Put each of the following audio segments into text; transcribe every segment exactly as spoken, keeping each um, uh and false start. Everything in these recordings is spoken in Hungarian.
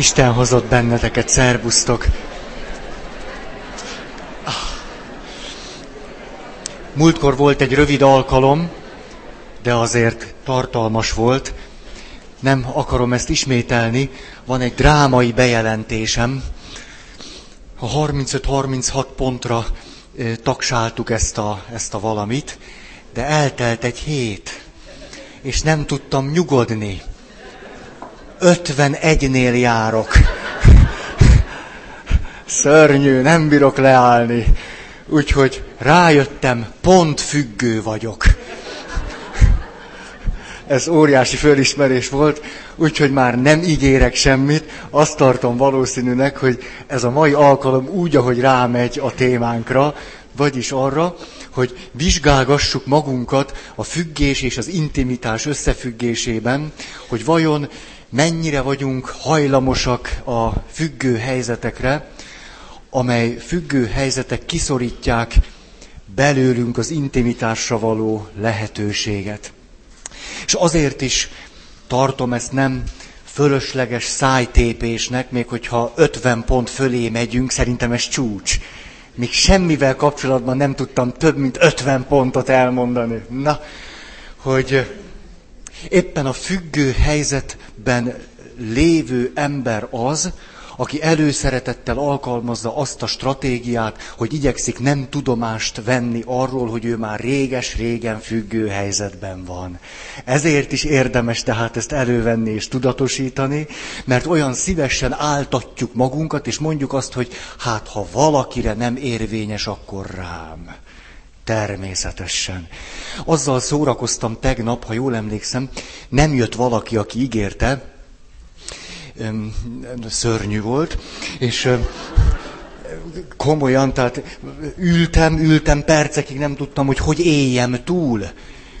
Isten hozott benneteket, szervusztok! Múltkor volt egy rövid alkalom, de azért tartalmas volt. Nem akarom ezt ismételni, van egy drámai bejelentésem. A harmincöt harminchat pontra taksáltuk ezt a, ezt a valamit, de eltelt egy hét, és nem tudtam nyugodni. ötvenegynél járok. Szörnyű, nem bírok leállni. Úgyhogy rájöttem, pont függő vagyok. Ez óriási fölismerés volt, úgyhogy már nem ígérek semmit. Azt tartom valószínűnek, hogy ez a mai alkalom úgy, ahogy rámegy a témánkra, vagyis arra, hogy vizsgálgassuk magunkat a függés és az intimitás összefüggésében, hogy vajon mennyire vagyunk hajlamosak a függő helyzetekre, amely függő helyzetek kiszorítják belőlünk az intimitásra való lehetőséget. És azért is tartom ezt nem fölösleges szájtépésnek, még hogyha ötven pont fölé megyünk, szerintem ez csúcs. Még semmivel kapcsolatban nem tudtam több mint ötven pontot elmondani. Na, hogy éppen a függő helyzetben lévő ember az, aki előszeretettel alkalmazza azt a stratégiát, hogy igyekszik nem tudomást venni arról, hogy ő már réges-régen függő helyzetben van. Ezért is érdemes tehát ezt elővenni és tudatosítani, mert olyan szívesen áltatjuk magunkat, és mondjuk azt, hogy hát ha valakire nem érvényes, akkor rám. Természetesen. Azzal szórakoztam tegnap, ha jól emlékszem, nem jött valaki, aki ígérte, szörnyű volt, és komolyan, tehát ültem, ültem percekig, nem tudtam, hogy hogy éljem túl,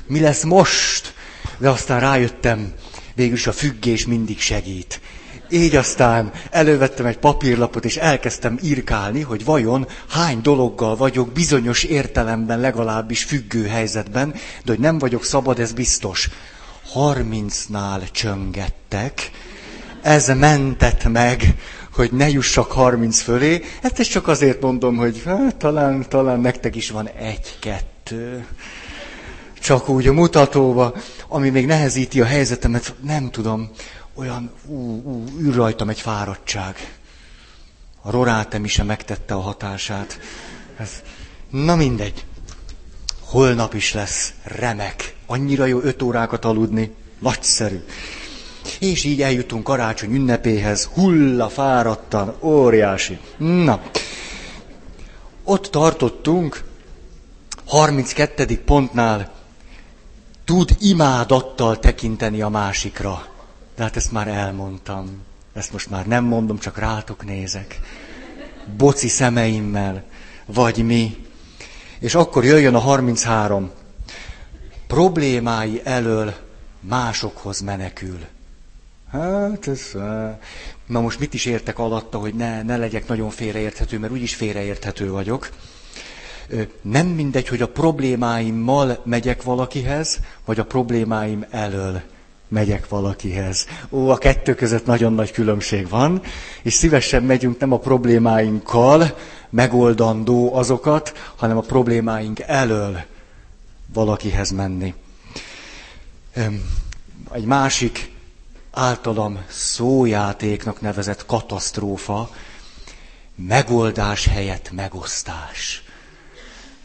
mi lesz most, de aztán rájöttem, végülis a függés mindig segít. Így aztán elővettem egy papírlapot, és elkezdtem írkálni, hogy vajon hány dologgal vagyok bizonyos értelemben legalábbis függő helyzetben, de hogy nem vagyok szabad, ez biztos. harmincnál csöngettek, ez mentett meg, hogy ne jussak harminc fölé. Hát ezt csak azért mondom, hogy hát, talán, talán nektek is van egy-kettő. Csak úgy a mutatóba, ami még nehezíti a helyzetemet, nem tudom, olyan ú, ú, ül rajtam egy fáradtság. A rorátem is megtette a hatását. Ez, na mindegy. Holnap is lesz remek. Annyira jó öt órákat aludni. Nagyszerű. És így eljutunk karácsony ünnepéhez, hulla fáradtan, óriási. Na, ott tartottunk, harminckettedik pontnál, tud imádattal tekinteni a másikra. De hát ezt már elmondtam, ezt most már nem mondom, csak rátok nézek. Boci szemeimmel, vagy mi. És akkor jöjjön a harminchárom. Problémái elől másokhoz menekül. Hát ez... Na most mit is értek alatta, hogy ne, ne legyek nagyon félreérthető, mert úgyis félreérthető vagyok. Nem mindegy, hogy a problémáimmal megyek valakihez, vagy a problémáim elől megyek valakihez. Ó, a kettő között nagyon nagy különbség van, és szívesen megyünk nem a problémáinkkal megoldandó azokat, hanem a problémáink elől valakihez menni. Egy másik általam szójátéknak nevezett katasztrófa, megoldás helyett megosztás.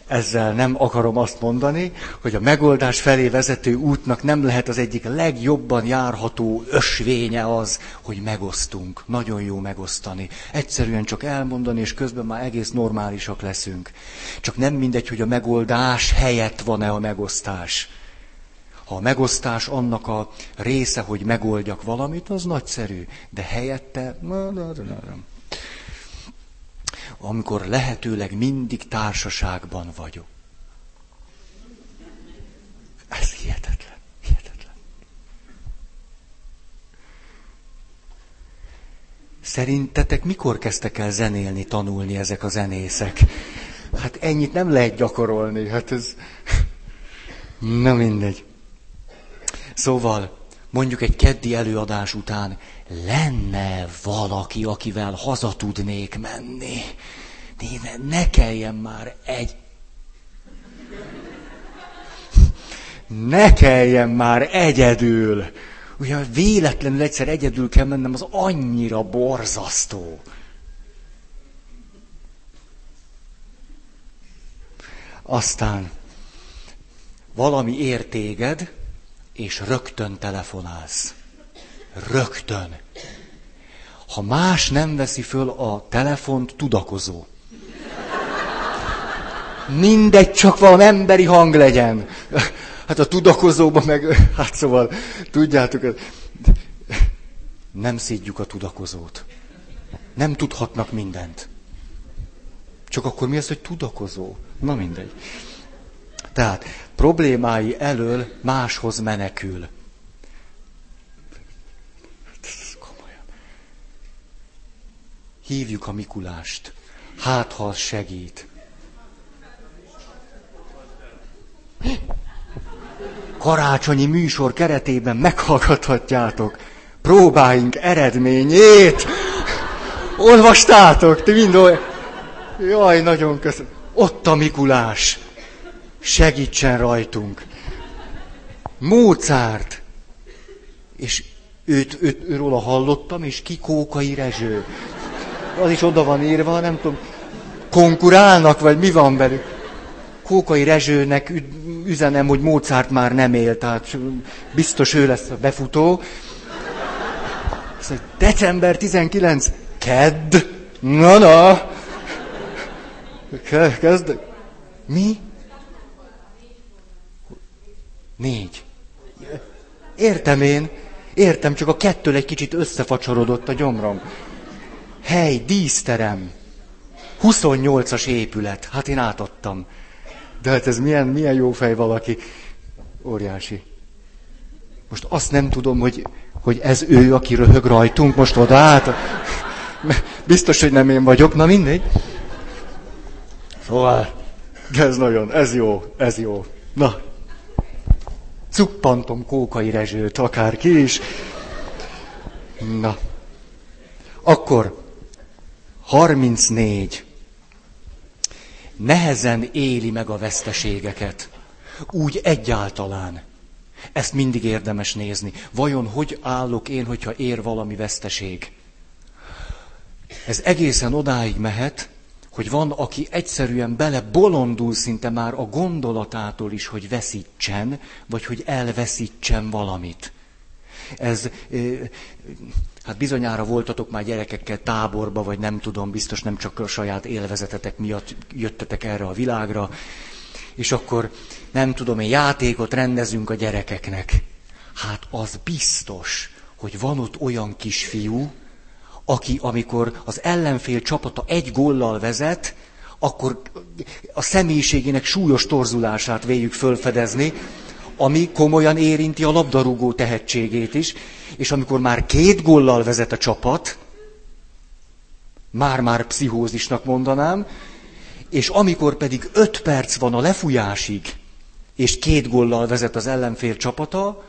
Ezzel nem akarom azt mondani, hogy a megoldás felé vezető útnak nem lehet az egyik legjobban járható ösvénye az, hogy megosztunk. Nagyon jó megosztani. Egyszerűen csak elmondani, és közben már egész normálisak leszünk. Csak nem mindegy, hogy a megoldás helyett van-e a megosztás. Ha a megosztás annak a része, hogy megoldjak valamit, az nagyszerű, de helyette... Amikor lehetőleg mindig társaságban vagyok. Ez hihetetlen, hihetetlen. Szerintetek mikor kezdtek el zenélni, tanulni ezek a zenészek? Hát ennyit nem lehet gyakorolni, hát ez... Na mindegy. Szóval, mondjuk egy keddi előadás után lenne valaki, akivel haza tudnék menni. Ne, ne kelljen már egy... Ne kelljen már egyedül. Ugye véletlenül egyszer egyedül kell mennem, az annyira borzasztó. Aztán valami ér téged, és rögtön telefonálsz. Rögtön. Ha más nem veszi föl a telefont, tudakozó. Mindegy, csak valami emberi hang legyen. Hát a tudakozóban meg, hát szóval, tudjátok, nem szidjuk a tudakozót. Nem tudhatnak mindent. Csak akkor mi az, hogy tudakozó? Na mindegy. Tehát problémái elől máshoz menekül. Hívjuk a Mikulást. Hát, ha az segít. Karácsonyi műsor keretében meghallgathatjátok próbáink eredményét. Olvastátok? Ti mind olyan... Jaj, nagyon köszönöm. Ott a Mikulás. Segítsen rajtunk. Mozart. És őt, őt, őróla hallottam, és ki Kókai Rezső. Az is oda van írva, nem tudom, konkurálnak, vagy mi van velük. Kókai Rezsőnek üzenem, hogy Mozart már nem él, tehát biztos ő lesz a befutó. december tizenkilenc, kedd, na-na, kezd, mi? Négy. Értem én, értem, csak a kettől egy kicsit összefacsarodott a gyomrom. Hely, díszterem, huszonnyolcas épület, hát én átadtam. De hát ez milyen, milyen jó fej valaki, óriási. Most azt nem tudom, hogy, hogy ez ő, aki röhög rajtunk most oda át. Biztos, hogy nem én vagyok, na mindegy. Szóval, ez nagyon, ez jó, ez jó. Na, cuppantom Kókai Rezsőt, akárki is. Na, akkor... harmincnégy. Nehezen éli meg a veszteségeket. Úgy egyáltalán. Ezt mindig érdemes nézni. Vajon hogy állok én, hogyha ér valami veszteség? Ez egészen odáig mehet, hogy van, aki egyszerűen belebolondul szinte már a gondolatától is, hogy veszítsen, vagy hogy elveszítsen valamit. Ez... Hát bizonyára voltatok már gyerekekkel táborba, vagy nem tudom, biztos nem csak a saját élvezetetek miatt jöttetek erre a világra. És akkor nem tudom, én játékot rendezünk a gyerekeknek. Hát az biztos, hogy van ott olyan kisfiú, aki amikor az ellenfél csapata egy góllal vezet, akkor a személyiségének súlyos torzulását véljük fölfedezni, ami komolyan érinti a labdarúgó tehetségét is, és amikor már két góllal vezet a csapat, már-már pszichózisnak mondanám, és amikor pedig öt perc van a lefújásig, és két góllal vezet az ellenfél csapata,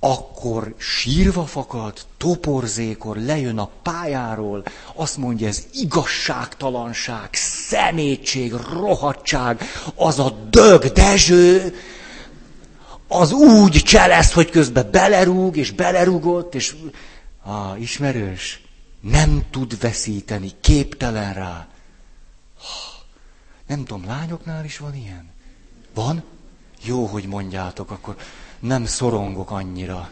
akkor sírva fakad, toporzékor lejön a pályáról, azt mondja, ez igazságtalanság, szemétség, rohadtság, az a dög Dezső, az úgy cseleszt, hogy közben belerúg, és belerúgott, és... Ah, ismerős. Nem tud veszíteni, képtelen rá. Nem tudom, lányoknál is van ilyen? Van? Jó, hogy mondjátok, akkor nem szorongok annyira.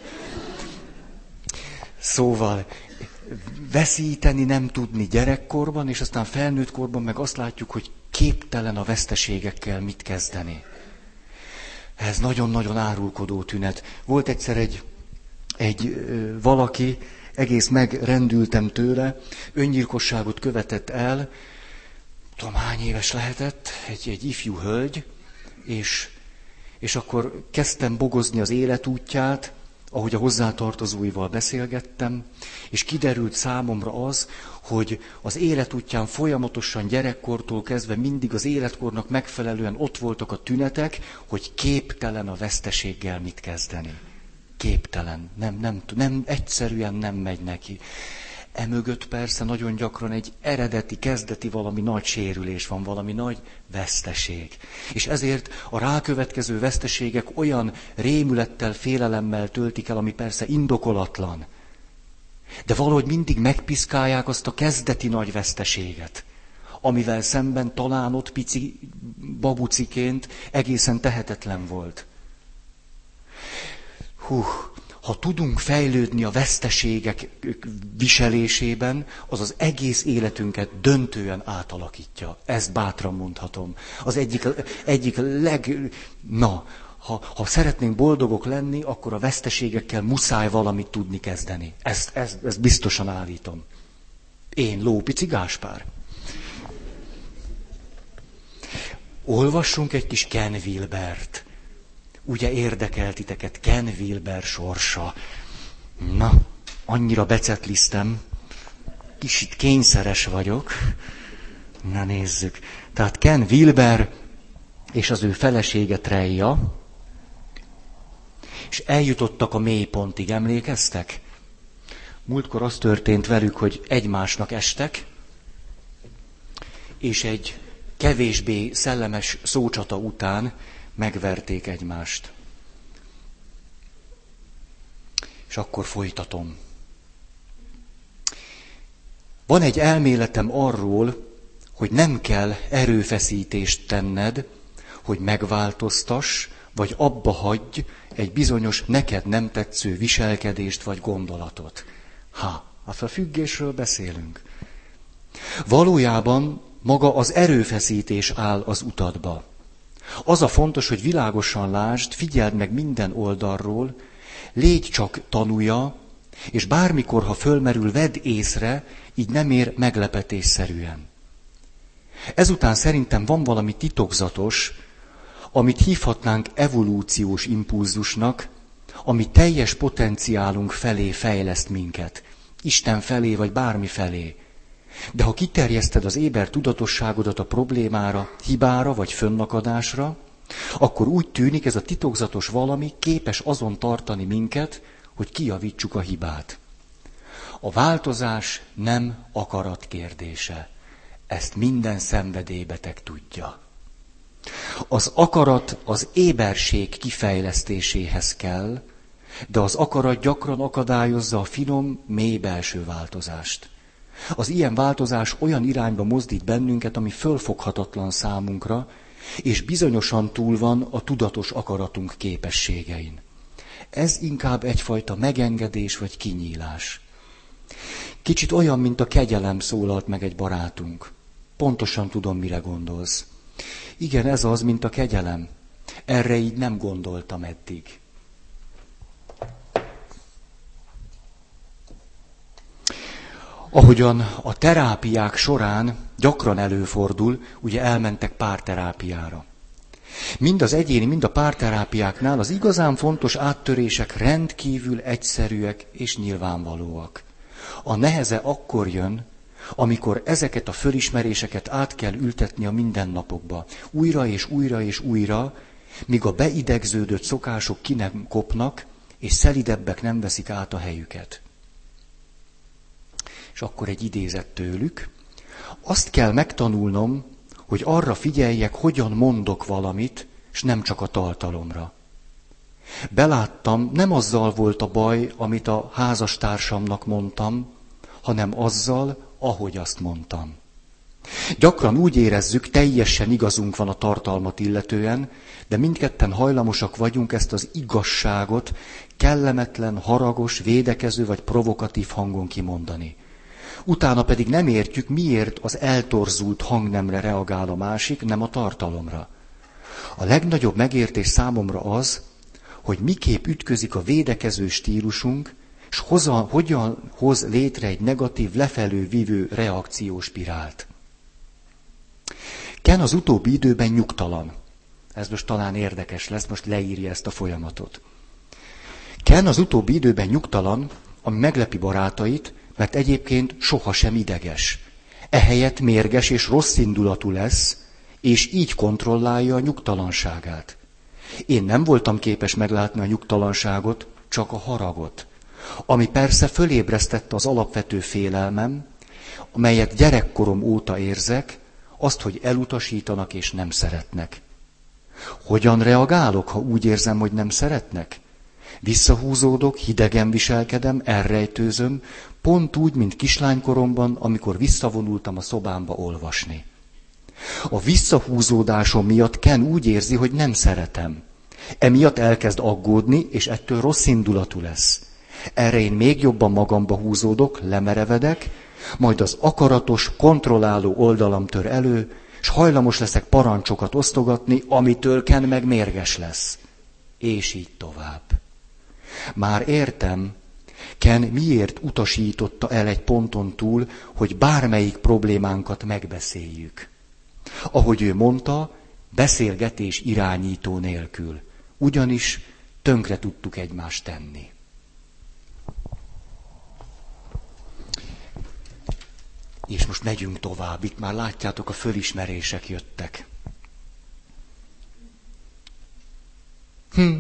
Szóval, veszíteni nem tudni gyerekkorban, és aztán felnőttkorban meg azt látjuk, hogy képtelen a veszteségekkel mit kezdeni. Ez nagyon-nagyon árulkodó tünet. Volt egyszer egy, egy ö, valaki, egész megrendültem tőle, öngyilkosságot követett el, tudom hány éves lehetett, egy, egy ifjú hölgy, és, és akkor kezdtem bogozni az életútját, ahogy a hozzátartozóival beszélgettem, és kiderült számomra az, hogy az életútján folyamatosan gyerekkortól kezdve mindig az életkornak megfelelően ott voltak a tünetek, hogy képtelen a veszteséggel mit kezdeni. képtelen, nem, nem, nem, egyszerűen nem megy neki. Emögött persze nagyon gyakran egy eredeti, kezdeti valami nagy sérülés van, valami nagy veszteség. És ezért a rákövetkező veszteségek olyan rémülettel, félelemmel töltik el, ami persze indokolatlan. De valahogy mindig megpiszkálják azt a kezdeti nagy veszteséget, amivel szemben talán ott pici babuciként egészen tehetetlen volt. Hú, ha tudunk fejlődni a veszteségek viselésében, az az egész életünket döntően átalakítja. Ezt bátran mondhatom. Az egyik, egyik leg... Na, ha, ha szeretnénk boldogok lenni, akkor a veszteségekkel muszáj valamit tudni kezdeni. Ezt, ezt, ezt biztosan állítom. Én, Lópici Gáspár. Olvassunk egy kis Ken Wilbert. Ugye érdekel titeket Ken Wilber sorsa. Na, annyira becetliztem. Kicsit kényszeres vagyok. Na nézzük. Tehát Ken Wilber és az ő felesége Treya. És eljutottak a mélypontig, emlékeztek? Múltkor az történt velük, hogy egymásnak estek. És egy kevésbé szellemes szócsata után megverték egymást. És akkor folytatom. Van egy elméletem arról, hogy nem kell erőfeszítést tenned, hogy megváltoztass, vagy abba hagyj egy bizonyos neked nem tetsző viselkedést vagy gondolatot. Ha, a függésről beszélünk. Valójában maga az erőfeszítés áll az utadba. Az a fontos, hogy világosan lásd, figyeld meg minden oldalról, légy csak tanúja, és bármikor, ha fölmerül, vedd észre, így nem ér meglepetésszerűen. Ezután szerintem van valami titokzatos, amit hívhatnánk evolúciós impulzusnak, ami teljes potenciálunk felé fejleszt minket, Isten felé vagy bármi felé. De ha kiterjeszted az éber tudatosságodat a problémára, hibára vagy fönnakadásra, akkor úgy tűnik, ez a titokzatos valami képes azon tartani minket, hogy kijavítsuk a hibát. A változás nem akarat kérdése. Ezt minden szenvedélybeteg tudja. Az akarat az éberség kifejlesztéséhez kell, de az akarat gyakran akadályozza a finom, mély belső változást. Az ilyen változás olyan irányba mozdít bennünket, ami fölfoghatatlan számunkra, és bizonyosan túl van a tudatos akaratunk képességein. Ez inkább egyfajta megengedés vagy kinyílás. Kicsit olyan, mint a kegyelem, szólalt meg egy barátunk. Pontosan tudom, mire gondolsz. Igen, ez az, mint a kegyelem. Erre így nem gondoltam eddig. Ahogyan a terápiák során gyakran előfordul, ugye elmentek párterápiára. Mind az egyéni, mind a párterápiáknál az igazán fontos áttörések rendkívül egyszerűek és nyilvánvalóak. A neheze akkor jön, amikor ezeket a fölismeréseket át kell ültetni a mindennapokba. Újra és újra és újra, míg a beidegződött szokások ki nem kopnak, és szelidebbek nem veszik át a helyüket. És akkor egy idézet tőlük. Azt kell megtanulnom, hogy arra figyeljek, hogyan mondok valamit, és nem csak a tartalomra. Beláttam, nem azzal volt a baj, amit a házastársamnak mondtam, hanem azzal, ahogy azt mondtam. Gyakran úgy érezzük, teljesen igazunk van a tartalmat illetően, de mindketten hajlamosak vagyunk ezt az igazságot kellemetlen, haragos, védekező vagy provokatív hangon kimondani. Utána pedig nem értjük, miért az eltorzult hangnemre reagál a másik, nem a tartalomra. A legnagyobb megértés számomra az, hogy miképp ütközik a védekező stílusunk, és hozzá, hogyan hoz létre egy negatív, lefelő vívő reakcióspirált. Ken az utóbbi időben nyugtalan. Ez most talán érdekes lesz, most leírja ezt a folyamatot. Ken az utóbbi időben nyugtalan, ami meglepi barátait, mert egyébként sohasem ideges. Ehelyett mérges és rossz indulatú lesz, és így kontrollálja a nyugtalanságát. Én nem voltam képes meglátni a nyugtalanságot, csak a haragot, ami persze fölébresztette az alapvető félelmem, amelyet gyerekkorom óta érzek, azt, hogy elutasítanak és nem szeretnek. Hogyan reagálok, ha úgy érzem, hogy nem szeretnek? Visszahúzódok, hidegen viselkedem, elrejtőzöm, pont úgy, mint kislánykoromban, amikor visszavonultam a szobámba olvasni. A visszahúzódásom miatt Ken úgy érzi, hogy nem szeretem. Emiatt elkezd aggódni, és ettől rossz indulatú lesz. Erre én még jobban magamba húzódok, lemerevedek, majd az akaratos, kontrolláló oldalam tör elő, s hajlamos leszek parancsokat osztogatni, amitől Ken meg mérges lesz. És így tovább. Már értem, Ken miért utasította el egy ponton túl, hogy bármelyik problémánkat megbeszéljük. Ahogy ő mondta, beszélgetés irányító nélkül. Ugyanis tönkre tudtuk egymást tenni. És most megyünk tovább. Itt már látjátok, a fölismerések jöttek. Hm.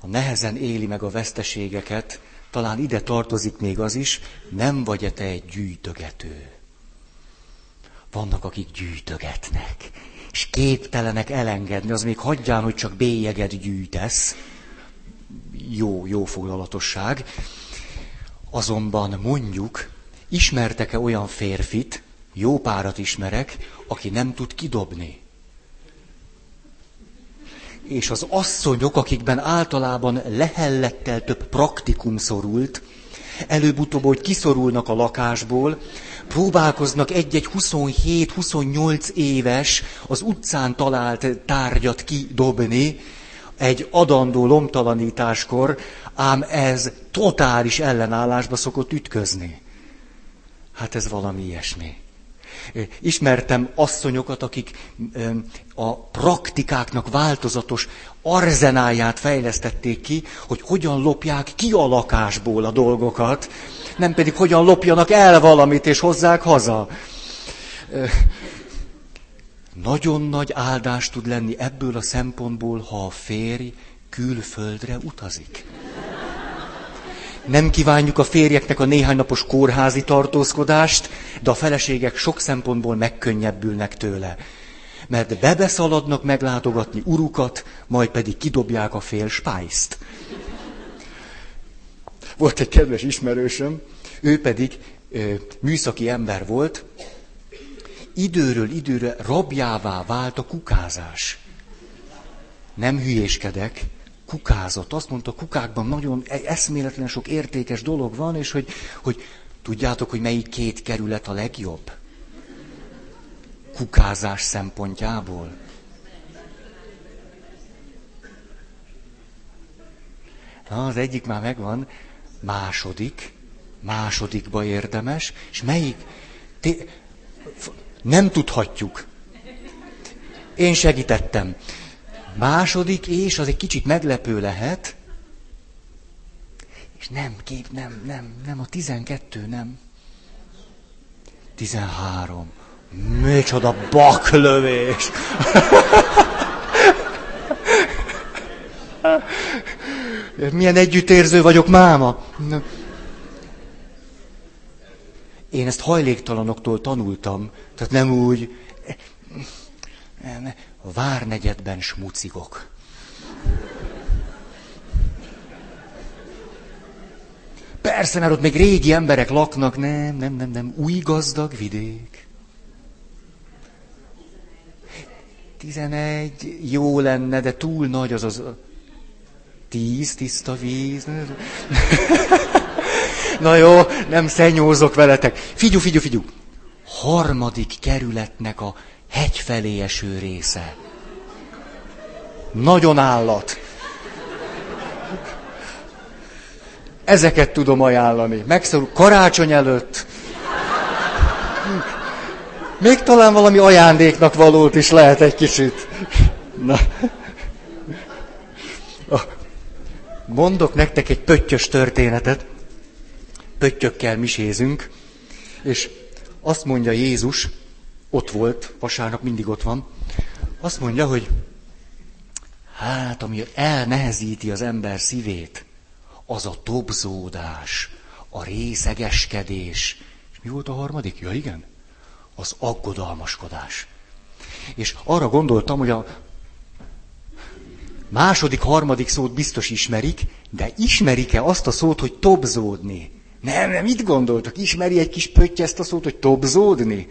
Ha nehezen éli meg a veszteségeket, talán ide tartozik még az is, nem vagy-e te egy gyűjtögető? Vannak, akik gyűjtögetnek, és képtelenek elengedni, az még hagyján, hogy csak bélyeget gyűjtesz. Jó, jó foglalatosság. Azonban mondjuk, ismertek-e olyan férfit, jó párat ismerek, aki nem tud kidobni? És az asszonyok, akikben általában lehellettel több praktikum szorult, előbb-utóbb, hogy kiszorulnak a lakásból, próbálkoznak egy-egy huszonhét-huszonnyolc éves, az utcán talált tárgyat kidobni egy adandó lomtalanításkor, ám ez totális ellenállásba szokott ütközni. Hát ez valami ilyesmi. Ismertem asszonyokat, akik a praktikáknak változatos arzenálját fejlesztették ki, hogy hogyan lopják ki a lakásból a dolgokat, nem pedig hogyan lopjanak el valamit és hozzák haza. Nagyon nagy áldás tud lenni ebből a szempontból, ha a férj külföldre utazik. Nem kívánjuk a férjeknek a néhány napos kórházi tartózkodást, de a feleségek sok szempontból megkönnyebbülnek tőle. Mert bebeszaladnak meglátogatni urukat, majd pedig kidobják a fél spájzt. Volt egy kedves ismerősöm, ő pedig ö, műszaki ember volt. Időről időre rabjává vált a kukázás. Nem hülyéskedek. Kukázott. Azt mondta, kukákban nagyon eszméletlen sok értékes dolog van, és hogy, hogy tudjátok, hogy melyik két kerület a legjobb? Kukázás szempontjából. Na, az egyik már megvan, második, másodikba érdemes, és melyik? Té- nem tudhatjuk. Én segítettem. Második, és az egy kicsit meglepő lehet, és nem, kép, nem, nem, nem, a tizenkettő, nem. tizenhárom. Micsoda baklövés! Milyen együttérző vagyok, máma! Én ezt hajléktalanoktól tanultam, tehát nem úgy... Nem. A várnegyedben smucigok. Persze, mert ott még régi emberek laknak. Nem, nem, nem, nem. Új gazdag vidék. Tizenegy jó lenne, de túl nagy az az... Tíz tiszta víz. Na jó, nem szennyózok veletek. Figyú, figyú, figyú. Harmadik kerületnek a... hegy felé eső része. Nagyon állat. Ezeket tudom ajánlani. Megszorul karácsony előtt. Még talán valami ajándéknak valót is lehet egy kicsit. Na. Mondok nektek egy pöttyös történetet. Pöttyökkel misézünk. És azt mondja Jézus, ott volt, vasárnap mindig ott van. Azt mondja, hogy hát ami elnehezíti az ember szívét, az a tobzódás, a részegeskedés. És mi volt a harmadik? Ja igen, az aggodalmaskodás. És arra gondoltam, hogy a második, harmadik szót biztos ismerik, de ismerik-e azt a szót, hogy tobzódni? Nem, nem, mit gondoltak? Ismeri egy kis pöttye ezt a szót, hogy tobzódni?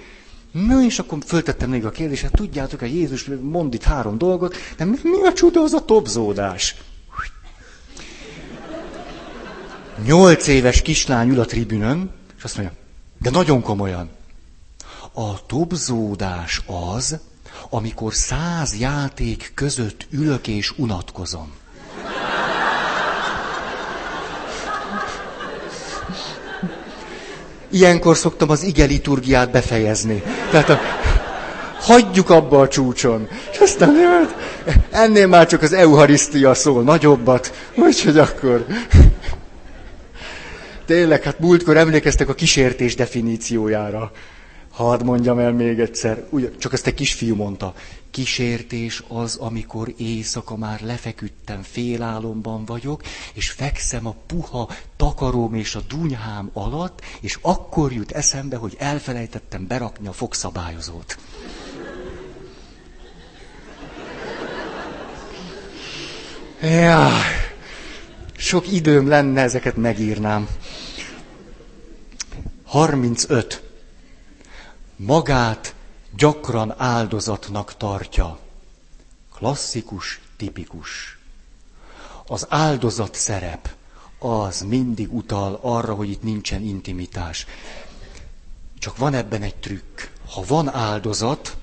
Na, és akkor föltettem még a kérdést, hát tudjátok, hogy Jézus mond itt három dolgot, de mi a csuda az a tobzódás? Nyolc éves kislány ül a tribünön, és azt mondja, de nagyon komolyan. A tobzódás az, amikor száz játék között ülök és unatkozom. Ilyenkor szoktam az ige liturgiát befejezni. Tehát a, hagyjuk abba a csúcson. És aztán ennél már csak az eucharisztia szól nagyobbat. Úgyhogy akkor... Tényleg, hát múltkor emlékeztek a kísértés definíciójára. Hadd mondjam el még egyszer. Ugyan, csak ezt egy kisfiú mondta. Kísértés az, amikor éjszaka már lefeküdtem, félálomban vagyok, és fekszem a puha takaróm és a dunyhám alatt, és akkor jut eszembe, hogy elfelejtettem berakni a fogszabályozót. Ja, sok időm lenne, ezeket megírnám. harmincöt. Magát gyakran áldozatnak tartja. Klasszikus, tipikus. Az áldozat szerep, az mindig utal arra, hogy itt nincsen intimitás. Csak van ebben egy trükk. Ha van áldozat,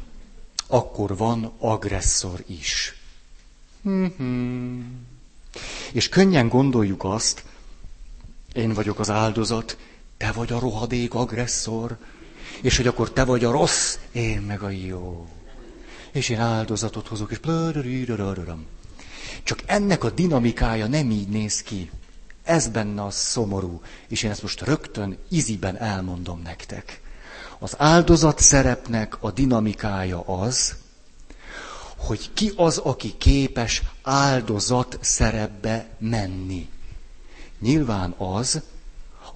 akkor van agresszor is. Mm-hmm. És könnyen gondoljuk azt, én vagyok az áldozat, te vagy a rohadék agresszor, és hogy akkor te vagy a rossz, én meg a jó. És én áldozatot hozok, és... Csak ennek a dinamikája nem így néz ki. Ez benne a szomorú, és én ezt most rögtön iziben elmondom nektek. Az áldozat szerepnek a dinamikája az, hogy ki az, aki képes áldozat szerepbe menni. Nyilván az,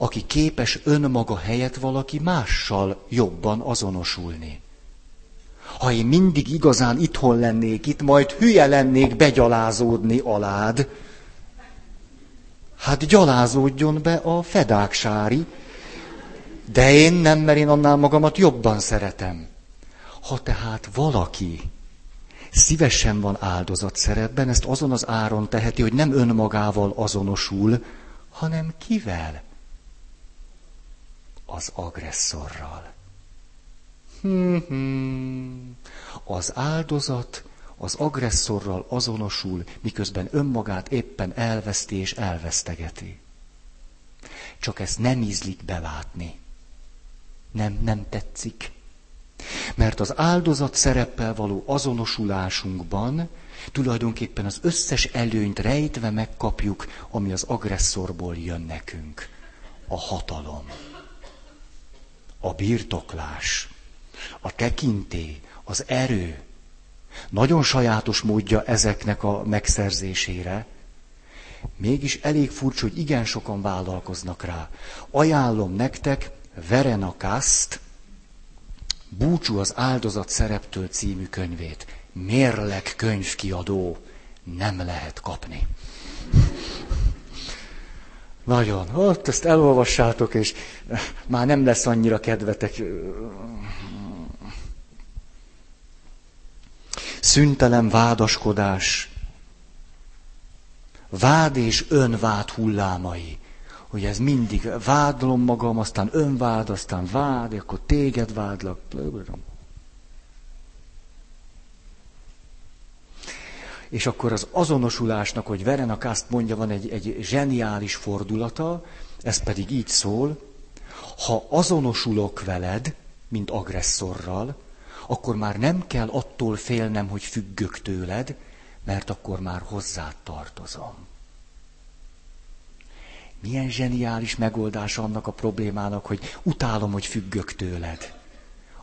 aki képes önmaga helyett valaki mással jobban azonosulni. Ha én mindig igazán itthon lennék itt, majd hülye lennék begyalázódni alád, hát gyalázódjon be a fedáksári, de én nem, mert én annál magamat jobban szeretem. Ha tehát valaki szívesen van áldozatszerepben, ezt azon az áron teheti, hogy nem önmagával azonosul, hanem kivel? Az agresszorral. Hmm-hmm. Az áldozat az agresszorral azonosul, miközben önmagát éppen elveszti és elvesztegeti. Csak ezt nem ízlik belátni. Nem, nem tetszik. Mert az áldozat szereppel való azonosulásunkban tulajdonképpen az összes előnyt rejtve megkapjuk, ami az agresszorból jön nekünk. A hatalom. A birtoklás, a tekintély, az erő. Nagyon sajátos módja ezeknek a megszerzésére. Mégis elég furcsa, hogy igen sokan vállalkoznak rá. Ajánlom nektek Verena Kast Búcsú az áldozat szereptől című könyvét. Mérleg könyvkiadó. Nem lehet kapni. Nagyon. Ott ezt elolvassátok, és már nem lesz annyira kedvetek. Szüntelen vádaskodás. Vád és önvád hullámai. Hogy ez mindig vádlom magam, aztán önvád, aztán vád, akkor téged vádlak. És akkor az azonosulásnak, hogy Verena Kast mondja, van egy, egy zseniális fordulata, ez pedig így szól, ha azonosulok veled, mint agresszorral, akkor már nem kell attól félnem, hogy függök tőled, mert akkor már hozzád tartozom. Milyen zseniális megoldás annak a problémának, hogy utálom, hogy függök tőled.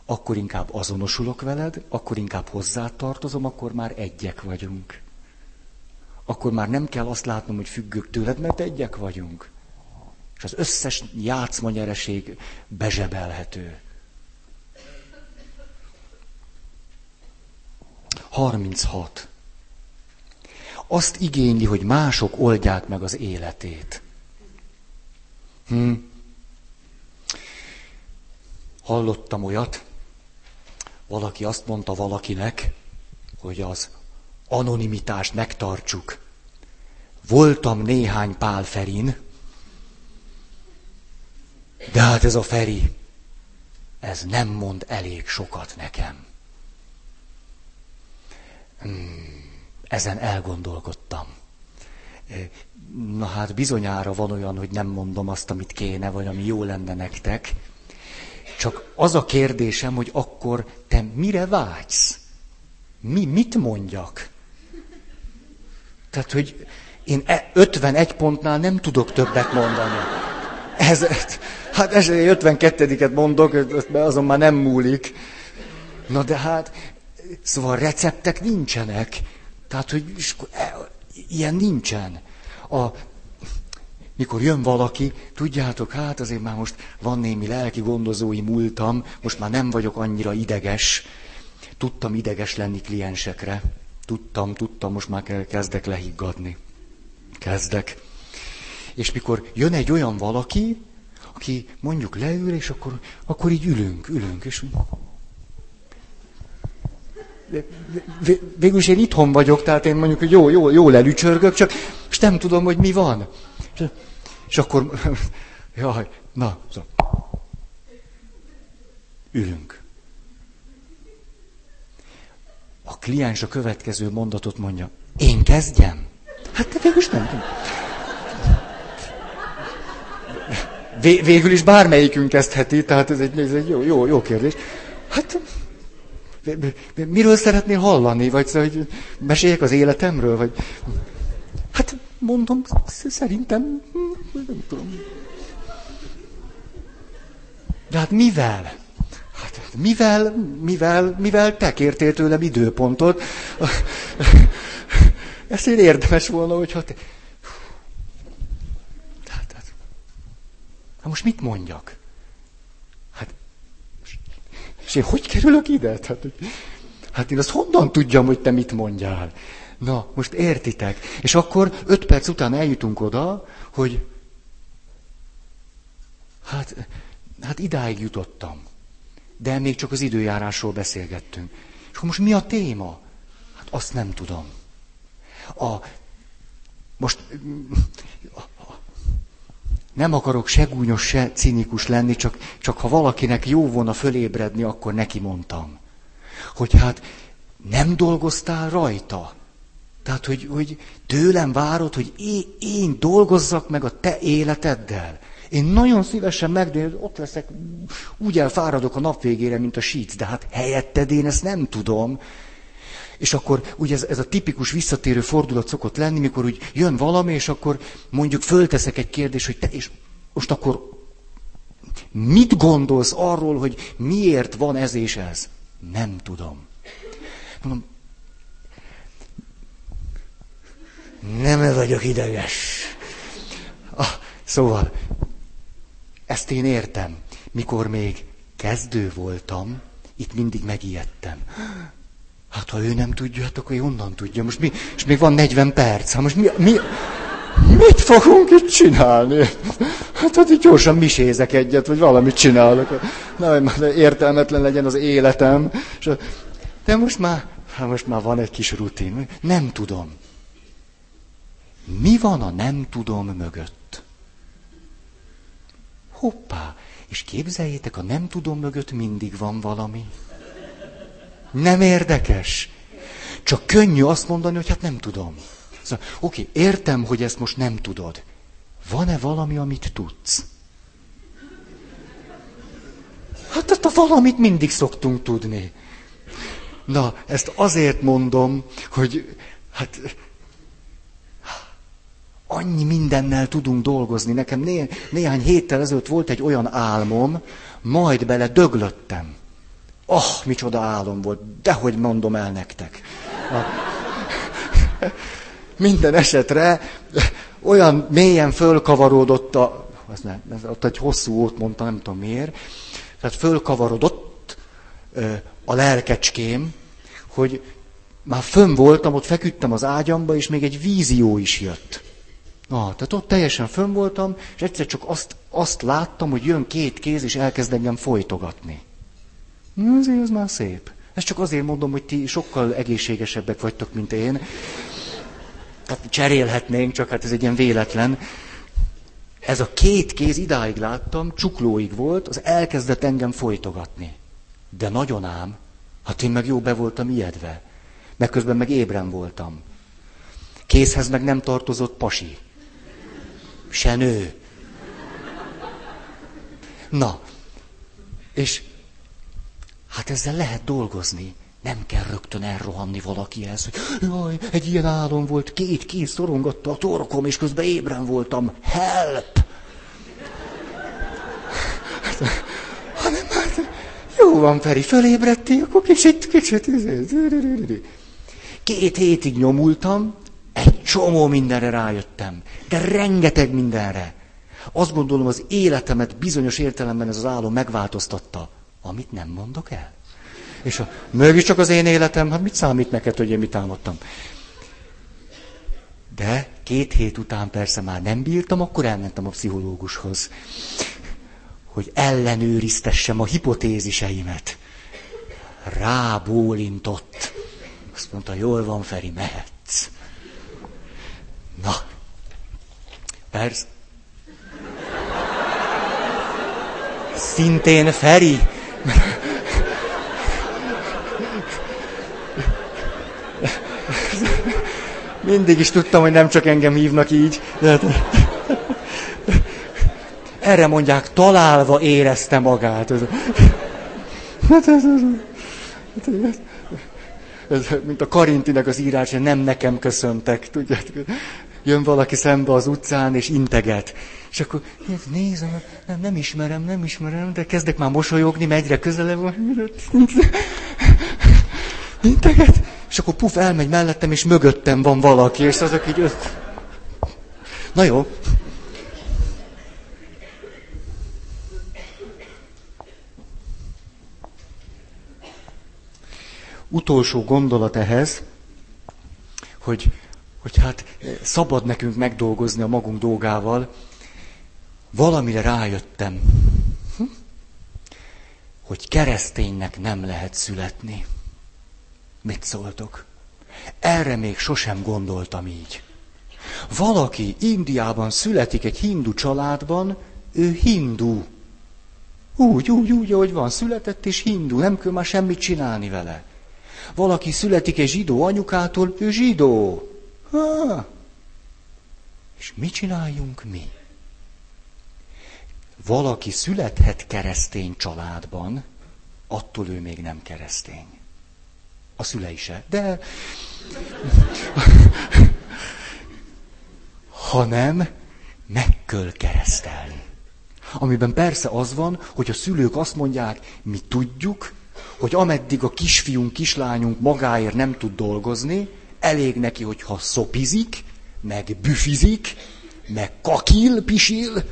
Akkor inkább azonosulok veled, akkor inkább hozzád tartozom, akkor már egyek vagyunk. akkor már nem kell azt látnom, hogy függök tőled, mert egyek vagyunk. És az összes játszmanyereség bezsebelhető. harminchat. Azt igényli, hogy mások oldják meg az életét. Hm. Hallottam olyat, valaki azt mondta valakinek, hogy az anonimitást megtartsuk. Voltam néhány Pál Ferin, de hát ez a Feri, ez nem mond elég sokat nekem. Hmm, ezen elgondolkodtam. Na hát bizonyára van olyan, hogy nem mondom azt, amit kéne, vagy ami jó lenne nektek. Csak az a kérdésem, hogy akkor te mire vágysz? Mi, mit mondjak? Tehát, hogy én ötvenegy pontnál nem tudok többet mondani. Ez, hát ez ötvenkettediket mondok, mert azon már nem múlik. Na de hát, szóval receptek nincsenek. Tehát, hogy ilyen nincsen. A, mikor jön valaki, tudjátok, hát azért már most van némi lelki gondozói múltam, most már nem vagyok annyira ideges. Tudtam ideges lenni kliensekre. Tudtam, tudtam, most már kezdek lehiggadni. Kezdek. És mikor jön egy olyan valaki, aki mondjuk leül, és akkor, akkor így ülünk, ülünk, és... Végül is én itthon vagyok, tehát én mondjuk, hogy jó, jó, jól elücsörgök, csak és nem tudom, hogy mi van. És akkor, jaj, na, szóval. Ülünk. A kliens a következő mondatot mondja, én kezdjem? Hát te végül is nem tudom. Végül is bármelyikünk kezdheti, tehát ez egy, ez egy jó, jó, jó kérdés. Hát... Miről szeretnél hallani? Vagy hogy meséljek az életemről? Vagy... Hát mondom, szerintem... Nem tudom. De hát mivel? Hát mivel, mivel, mivel te kértél tőlem időpontot? Ezt én érdemes volna, hogyha te... Hát, hát... hát most mit mondjak? És én hogy kerülök ide? Hát, hogy... hát én azt honnan tudjam, hogy te mit mondjál? Na, most értitek. És akkor öt perc után eljutunk oda, hogy hát, hát idáig jutottam. De még csak az időjárásról beszélgettünk. És akkor most mi a téma? Hát azt nem tudom. A... Most... Nem akarok se gúnyos, se cinikus lenni, csak, csak ha valakinek jó volna fölébredni, akkor neki mondtam. Hogy hát nem dolgoztál rajta. Tehát, hogy, hogy tőlem várod, hogy én, én dolgozzak meg a te életeddel. Én nagyon szívesen megdönöm, ott leszek, úgy elfáradok a nap végére, mint a síc, de hát helyetted én ezt nem tudom. És akkor ugye ez, ez a tipikus visszatérő fordulat szokott lenni, mikor úgy jön valami, és akkor mondjuk fölteszek egy kérdést, hogy te, és most akkor mit gondolsz arról, hogy miért van ez és ez? Nem tudom. Mondom, nem vagyok ideges. Ah, szóval, ezt én értem. Mikor még kezdő voltam, itt mindig megijedtem. Hát, ha ő nem tudja, hát akkor én onnan tudja. Most mi, és még van negyven perc. Hát most mi, mi, mit fogunk itt csinálni? Hát, hát így gyorsan misézek egyet, vagy valamit csinálok. Na, hogy értelmetlen legyen az életem. De most már, hát most már van egy kis rutin. Nem tudom. Mi van a nem tudom mögött? Hoppá! És képzeljétek, a nem tudom mögött mindig van valami. Nem érdekes. Csak könnyű azt mondani, hogy hát nem tudom. Szóval, oké, értem, hogy ezt most nem tudod. Van-e valami, amit tudsz? Hát, hát a valamit mindig szoktunk tudni. Na, ezt azért mondom, hogy hát annyi mindennel tudunk dolgozni. Nekem né- néhány héttel ezelőtt volt egy olyan álmom, majd bele döglöttem. Ah, oh, micsoda álom volt, dehogy mondom el nektek. A... minden esetre olyan mélyen fölkavarodott a... Az nem, ez ott egy hosszú ót mondta, nem tudom miért. Tehát fölkavarodott a lelkecském, hogy már fönn voltam, ott feküdtem az ágyamba, és még egy vízió is jött. Na, tehát ott teljesen fönn voltam, és egyszer csak azt, azt láttam, hogy jön két kéz, és elkezd engem folytogatni. Na, azért ez már szép. Ezt csak azért mondom, hogy ti sokkal egészségesebbek vagytok, mint én. Tehát cserélhetnénk, csak hát ez egy ilyen véletlen. Ez a két kéz, idáig láttam, csuklóig volt, az elkezdett engem folytogatni. De nagyon ám, hát én meg jó be voltam ijedve. Meg közben meg ébren voltam. Kézhez meg nem tartozott pasi. Se nő. Na, és hát ezzel lehet dolgozni. Nem kell rögtön elrohanni valakihez, hogy jaj, egy ilyen álom volt, két kéz szorongatta a torkom, és közben ébren voltam. Help! Hanem hát, jó van, Feri, fölébredtél, akkor kicsit, kicsit. Két hétig nyomultam, egy csomó mindenre rájöttem, de rengeteg mindenre. Azt gondolom, az életemet bizonyos értelemben ez az álom megváltoztatta, amit nem mondok el. És a, mögiscsak az én életem, hát mit számít neked, hogy én mit álmodtam? De két hét után persze már nem bírtam, akkor elmentem a pszichológushoz, hogy ellenőriztessem a hipotéziseimet. Rábólintott. Azt mondta, jól van, Feri, mehetsz. Na, persze. Szintén Feri. Mindig is tudtam, hogy nem csak engem hívnak így. Erre mondják, találva érezte magát. Mint a Karintinek az írása, nem nekem köszöntek, tudjátok. Jön valaki szembe az utcán, és integet. És akkor nézem, nem, nem ismerem, nem ismerem, de kezdek már mosolyogni, mert egyre közelebb. Integet. És akkor puf, elmegy mellettem, és mögöttem van valaki, és azok így öt... Na jó. Utolsó gondolat ehhez, hogy, hogy hát szabad nekünk megdolgozni a magunk dolgával. Valamire rájöttem, hogy kereszténynek nem lehet születni. Mit szóltok? Erre még sosem gondoltam így. Valaki Indiában születik egy hindu családban, ő hindu. Úgy, úgy, úgy, ahogy van, született és hindu, nem kell már semmit csinálni vele. Valaki születik egy zsidó anyukától, ő zsidó. Ha. És mit csináljunk mi? Valaki születhet keresztény családban, attól ő még nem keresztény. A szülei se, de... hanem meg kell keresztelni. Amiben persze az van, hogy a szülők azt mondják, mi tudjuk, hogy ameddig a kisfiunk, kislányunk magáért nem tud dolgozni, elég neki, hogyha szopizik, meg büfizik, meg kakil, pisil.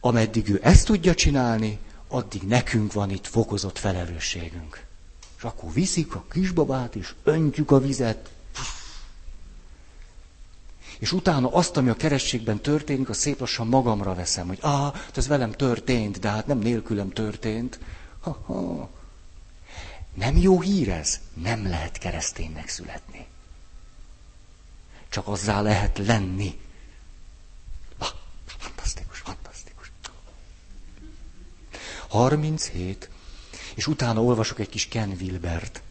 Ameddig ő ezt tudja csinálni, addig nekünk van itt fokozott felelősségünk. És akkor viszik a kisbabát, és öntjük a vizet. És utána azt, ami a keresztségben történik, azt szép lassan magamra veszem, hogy ah, ez velem történt, de hát nem nélkülem történt. Ha, ha. Nem jó hír ez? Nem lehet kereszténynek születni. Csak azzá lehet lenni. Bah, fantasztikus, fantasztikus. harminchét És utána olvasok egy kis Ken Wilbert.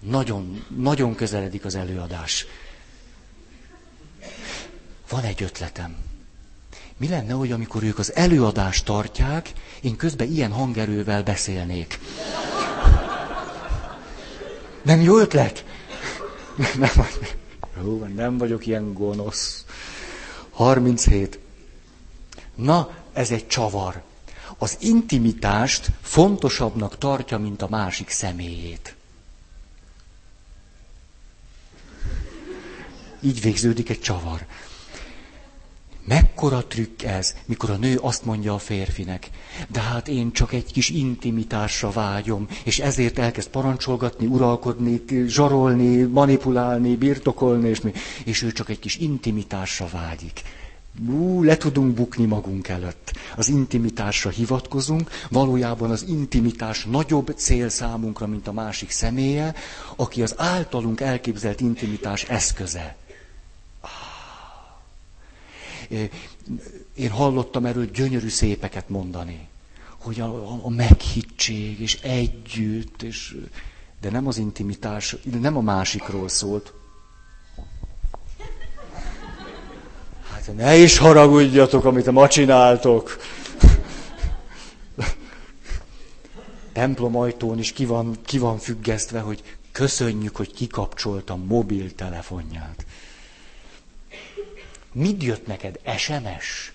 Nagyon, nagyon közeledik az előadás. Van egy ötletem. Mi lenne, hogy amikor ők az előadást tartják, én közben ilyen hangerővel beszélnék? Nem jó ötlet? Nem, nem, nem vagyok ilyen gonosz. harminchét Na, ez egy csavar. Az intimitást fontosabbnak tartja, mint a másik személyét. Így végződik egy csavar. Mekkora trükk ez, mikor a nő azt mondja a férfinek, de hát én csak egy kis intimitásra vágyom, és ezért elkezd parancsolgatni, uralkodni, zsarolni, manipulálni, birtokolni, és, mi, és ő csak egy kis intimitásra vágyik. Ú, le tudunk bukni magunk előtt. Az intimitásra hivatkozunk, valójában az intimitás nagyobb cél számunkra, mint a másik személye, aki az általunk elképzelt intimitás eszköze. Én hallottam erről gyönyörű szépeket mondani, hogy a, a, a meghittség, és együtt, és, de nem az intimitás, nem a másikról szólt. Hát ne is haragudjatok, amit ma csináltok. Templom ajtón is ki van, ki van függesztve, hogy köszönjük, hogy kikapcsoltam mobiltelefonját. Mit jött neked? es em es?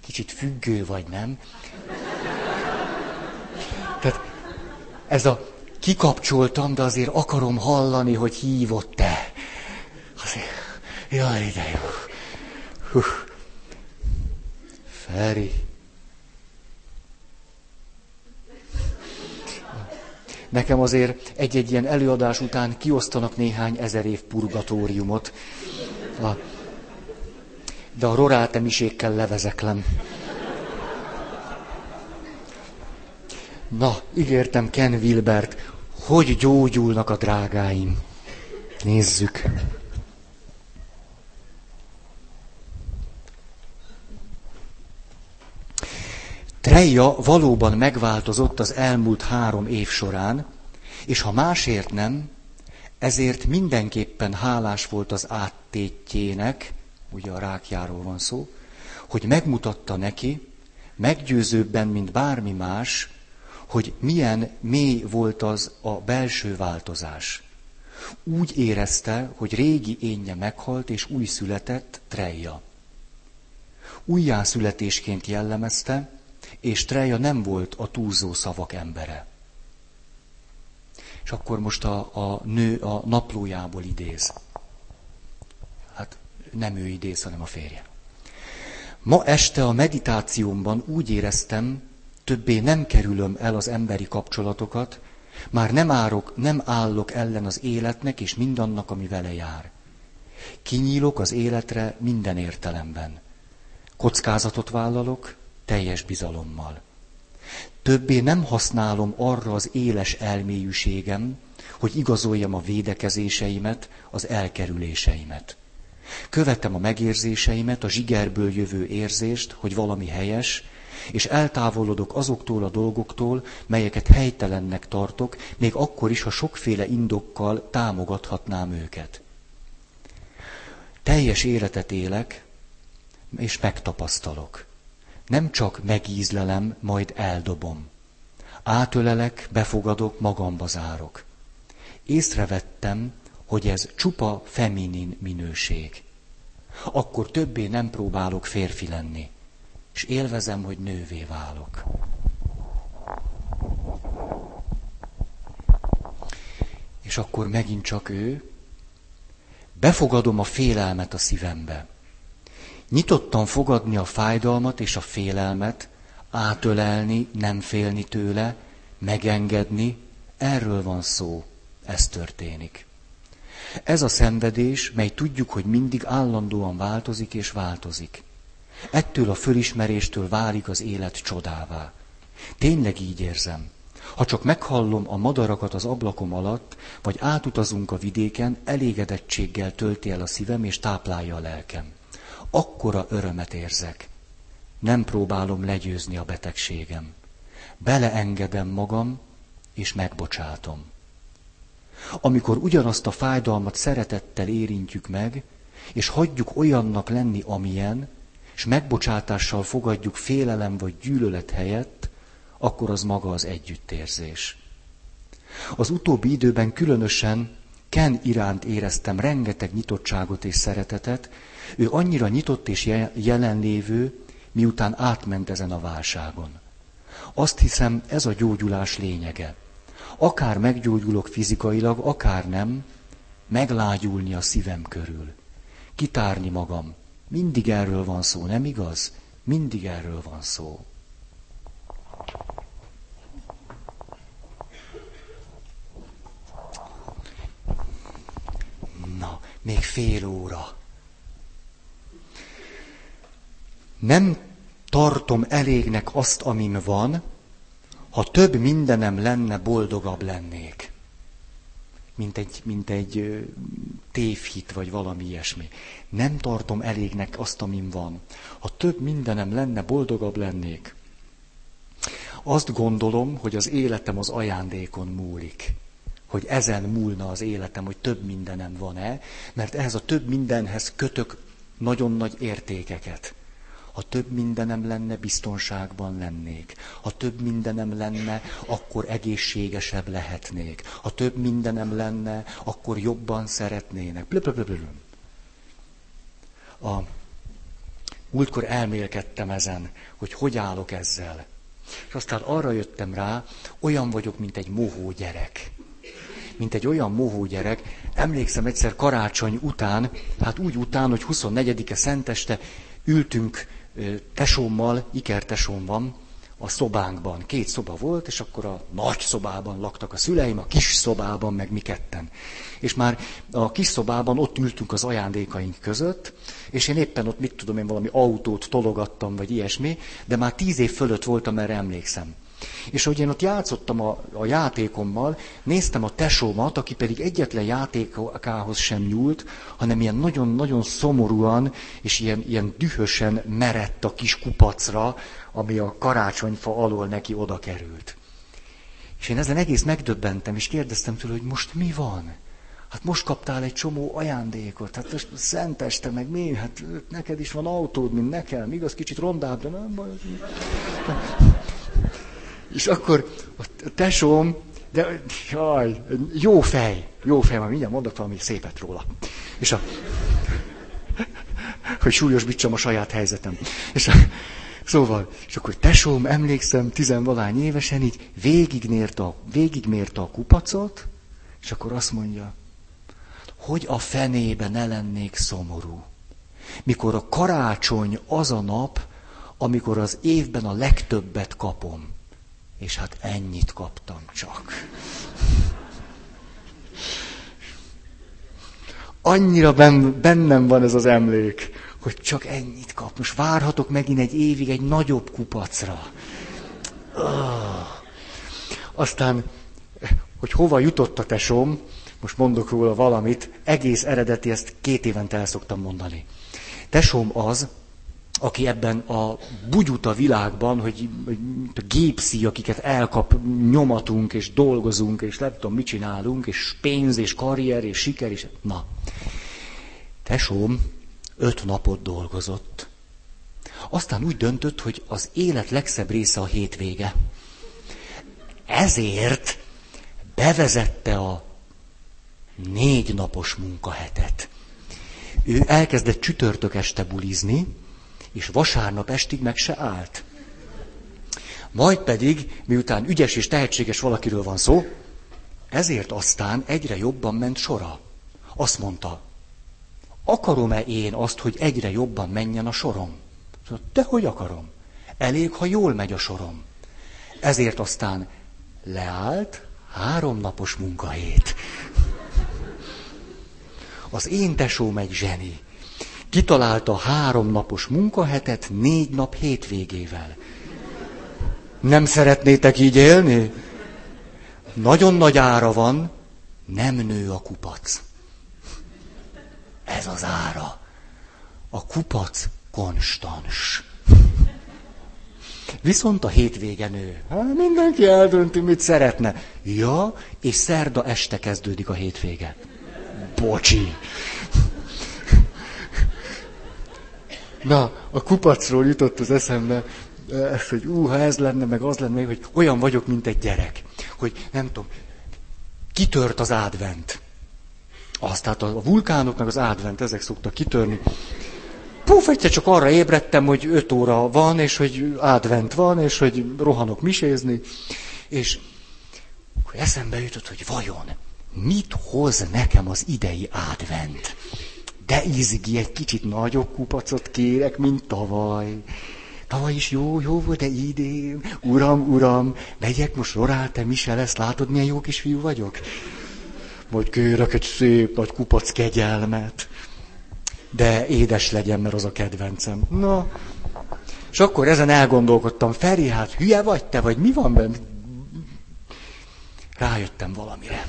Kicsit függő vagy, nem? Tehát ez a kikapcsoltam, de azért akarom hallani, hogy hívott-e. Azért, jaj, de jó. Hú. Feri. Nekem azért egy-egy ilyen előadás után kiosztanak néhány ezer év purgatóriumot. A... De a rorátemisékkel levezeklem. Na, ígértem Ken Wilbert, hogy gyógyulnak a drágáim. Nézzük. Treya valóban megváltozott az elmúlt három év során, és ha másért nem, ezért mindenképpen hálás volt az áttétjének, ugye a rákjáról van szó, hogy megmutatta neki, meggyőzőbben, mint bármi más, hogy milyen mély volt az a belső változás. Úgy érezte, hogy régi énje meghalt, és új született Treya. Újjászületésként jellemezte, és Treya nem volt a túlzó szavak embere. És akkor most a, a nő a naplójából idéz. Nem ő idéz, hanem a férje. Ma este a meditációmban úgy éreztem, többé nem kerülöm el az emberi kapcsolatokat, már nem, árok, nem állok ellen az életnek és mindannak, ami vele jár. Kinyílok az életre minden értelemben. Kockázatot vállalok, teljes bizalommal. Többé nem használom arra az éles elmélyűségem, hogy igazoljam a védekezéseimet, az elkerüléseimet. Követem a megérzéseimet, a zsigerből jövő érzést, hogy valami helyes, és eltávolodok azoktól a dolgoktól, melyeket helytelennek tartok, még akkor is, ha sokféle indokkal támogathatnám őket. Teljes életet élek, és megtapasztalok. Nem csak megízlelem, majd eldobom. Átölelek, befogadok, magamba zárok. Észrevettem, hogy ez csupa feminin minőség. Akkor többé nem próbálok férfi lenni, és élvezem, hogy nővé válok. És akkor megint csak ő. Befogadom a félelmet a szívembe. Nyitottan fogadni a fájdalmat és a félelmet, átölelni, nem félni tőle, megengedni, erről van szó, ez történik. Ez a szenvedés, mely tudjuk, hogy mindig állandóan változik és változik. Ettől a fölismeréstől válik az élet csodává. Tényleg így érzem. Ha csak meghallom a madarakat az ablakom alatt, vagy átutazunk a vidéken, elégedettséggel tölti el a szívem és táplálja a lelkem. Akkora örömet érzek. Nem próbálom legyőzni a betegségem. Beleengedem magam, és megbocsátom. Amikor ugyanazt a fájdalmat szeretettel érintjük meg, és hagyjuk olyannak lenni, amilyen, és megbocsátással fogadjuk félelem vagy gyűlölet helyett, akkor az maga az együttérzés. Az utóbbi időben különösen Ken iránt éreztem rengeteg nyitottságot és szeretetet, ő annyira nyitott és jelenlévő, miután átment ezen a válságon. Azt hiszem, ez a gyógyulás lényege. Akár meggyógyulok fizikailag, akár nem, meglágyulni a szívem körül, kitárni magam. Mindig erről van szó, nem igaz? Mindig erről van szó. Na, még fél óra. Nem tartom elégnek azt, amim van, ha több mindenem lenne, boldogabb lennék. Mint egy, mint egy tévhit, vagy valami ilyesmi. Nem tartom elégnek azt, amin van. Ha több mindenem lenne, boldogabb lennék. Azt gondolom, hogy az életem az ajándékon múlik. Hogy ezen múlna az életem, hogy több mindenem van-e, mert ehhez a több mindenhez kötök nagyon nagy értékeket. Ha több mindenem lenne, biztonságban lennék. Ha több mindenem lenne, akkor egészségesebb lehetnék. Ha több mindenem lenne, akkor jobban szeretnének. Blöblöblöblöblöm. A múltkor elmélkedtem ezen, hogy hogy állok ezzel. És aztán arra jöttem rá, olyan vagyok, mint egy mohó gyerek. Mint egy olyan mohó gyerek. Emlékszem egyszer karácsony után, hát úgy után, hogy huszonnégyedike szenteste ültünk, tesómmal, ikertesóm van a szobánkban. Két szoba volt, és akkor a nagy szobában laktak a szüleim, a kis szobában meg mi ketten. És már a kis szobában ott ültünk az ajándékaink között, és én éppen ott, mit tudom én, valami autót tologattam, vagy ilyesmi, de már tíz év fölött voltam, erre emlékszem. És ahogy én ott játszottam a, a játékommal, néztem a tesómat, aki pedig egyetlen játékához sem nyúlt, hanem ilyen nagyon-nagyon szomorúan és ilyen, ilyen dühösen merett a kis kupacra, ami a karácsonyfa alól neki oda került. És én ezen egész megdöbbentem, és kérdeztem tőle, hogy most mi van? Hát most kaptál egy csomó ajándékot, hát most szenteste, meg mi? Hát neked is van autód, mint nekem, igaz? Kicsit rondább, de nem baj. És akkor a tesóm, de jaj, jó fej, jó fej, már mindjárt mondok valami szépet róla. És a, hogy súlyosbítsam a saját helyzetem. És a, szóval, és akkor tesóm, emlékszem, tizenvalány évesen így végigmérte a, végigmérte a kupacot, és akkor azt mondja, hogy a fenébe ne lennék szomorú. Mikor a karácsony az a nap, amikor az évben a legtöbbet kapom. És hát ennyit kaptam csak. Annyira bennem van ez az emlék, hogy csak ennyit kap. Most várhatok megint egy évig egy nagyobb kupacra. Aztán, hogy hova jutott a tesóm, most mondok róla valamit, egész eredeti, ezt két évente el szoktam mondani. Tesóm az, aki ebben a bugyuta világban, hogy a gépszi, akiket elkap nyomatunk, és dolgozunk, és nem tudom, mit csinálunk, és pénz, és karrier, és siker, és... Na, tesóm öt napot dolgozott. Aztán úgy döntött, hogy az élet legszebb része a hétvége. Ezért bevezette a négy napos munkahetet. Ő elkezdett csütörtök este bulizni, és vasárnap estig meg se állt. Majd pedig, miután ügyes és tehetséges valakiről van szó, ezért aztán egyre jobban ment sora. Azt mondta, akarom-e én azt, hogy egyre jobban menjen a sorom? Dehogy akarom. Elég, ha jól megy a sorom. Ezért aztán leállt háromnapos munkahét. Az én tesóm egy zseni. Kitalálta a háromnapos munkahetet négy nap hétvégével. Nem szeretnétek így élni? Nagyon nagy ára van, nem nő a kupac. Ez az ára. A kupac konstans. Viszont a hétvége nő. Hát mindenki eldönti, mit szeretne. Ja, és szerda este kezdődik a hétvége. Bocsi. Na, a kupacról jutott az eszembe, ez, hogy ú, ha ez lenne, meg az lenne, hogy olyan vagyok, mint egy gyerek. Hogy nem tudom, kitört az advent. Azt, tehát a vulkánok, meg az advent, ezek szoktak kitörni. Puf, egyszer csak arra ébredtem, hogy öt óra van, és hogy advent van, és hogy rohanok misézni. És akkor eszembe jutott, hogy vajon mit hoz nekem az idei advent? De izgi, egy kicsit nagyobb kupacot kérek, mint tavaly. Tavaly is jó, jó volt, de idén, uram, uram, megyek most rorá, te mi se lesz, látod, milyen jó kisfiú vagyok? Majd kérek egy szép nagy kupac kegyelmet. De édes legyen, mert az a kedvencem. Na, és akkor ezen elgondolkodtam, Feri, hát hülye vagy te, vagy mi van benne? Rájöttem valamire,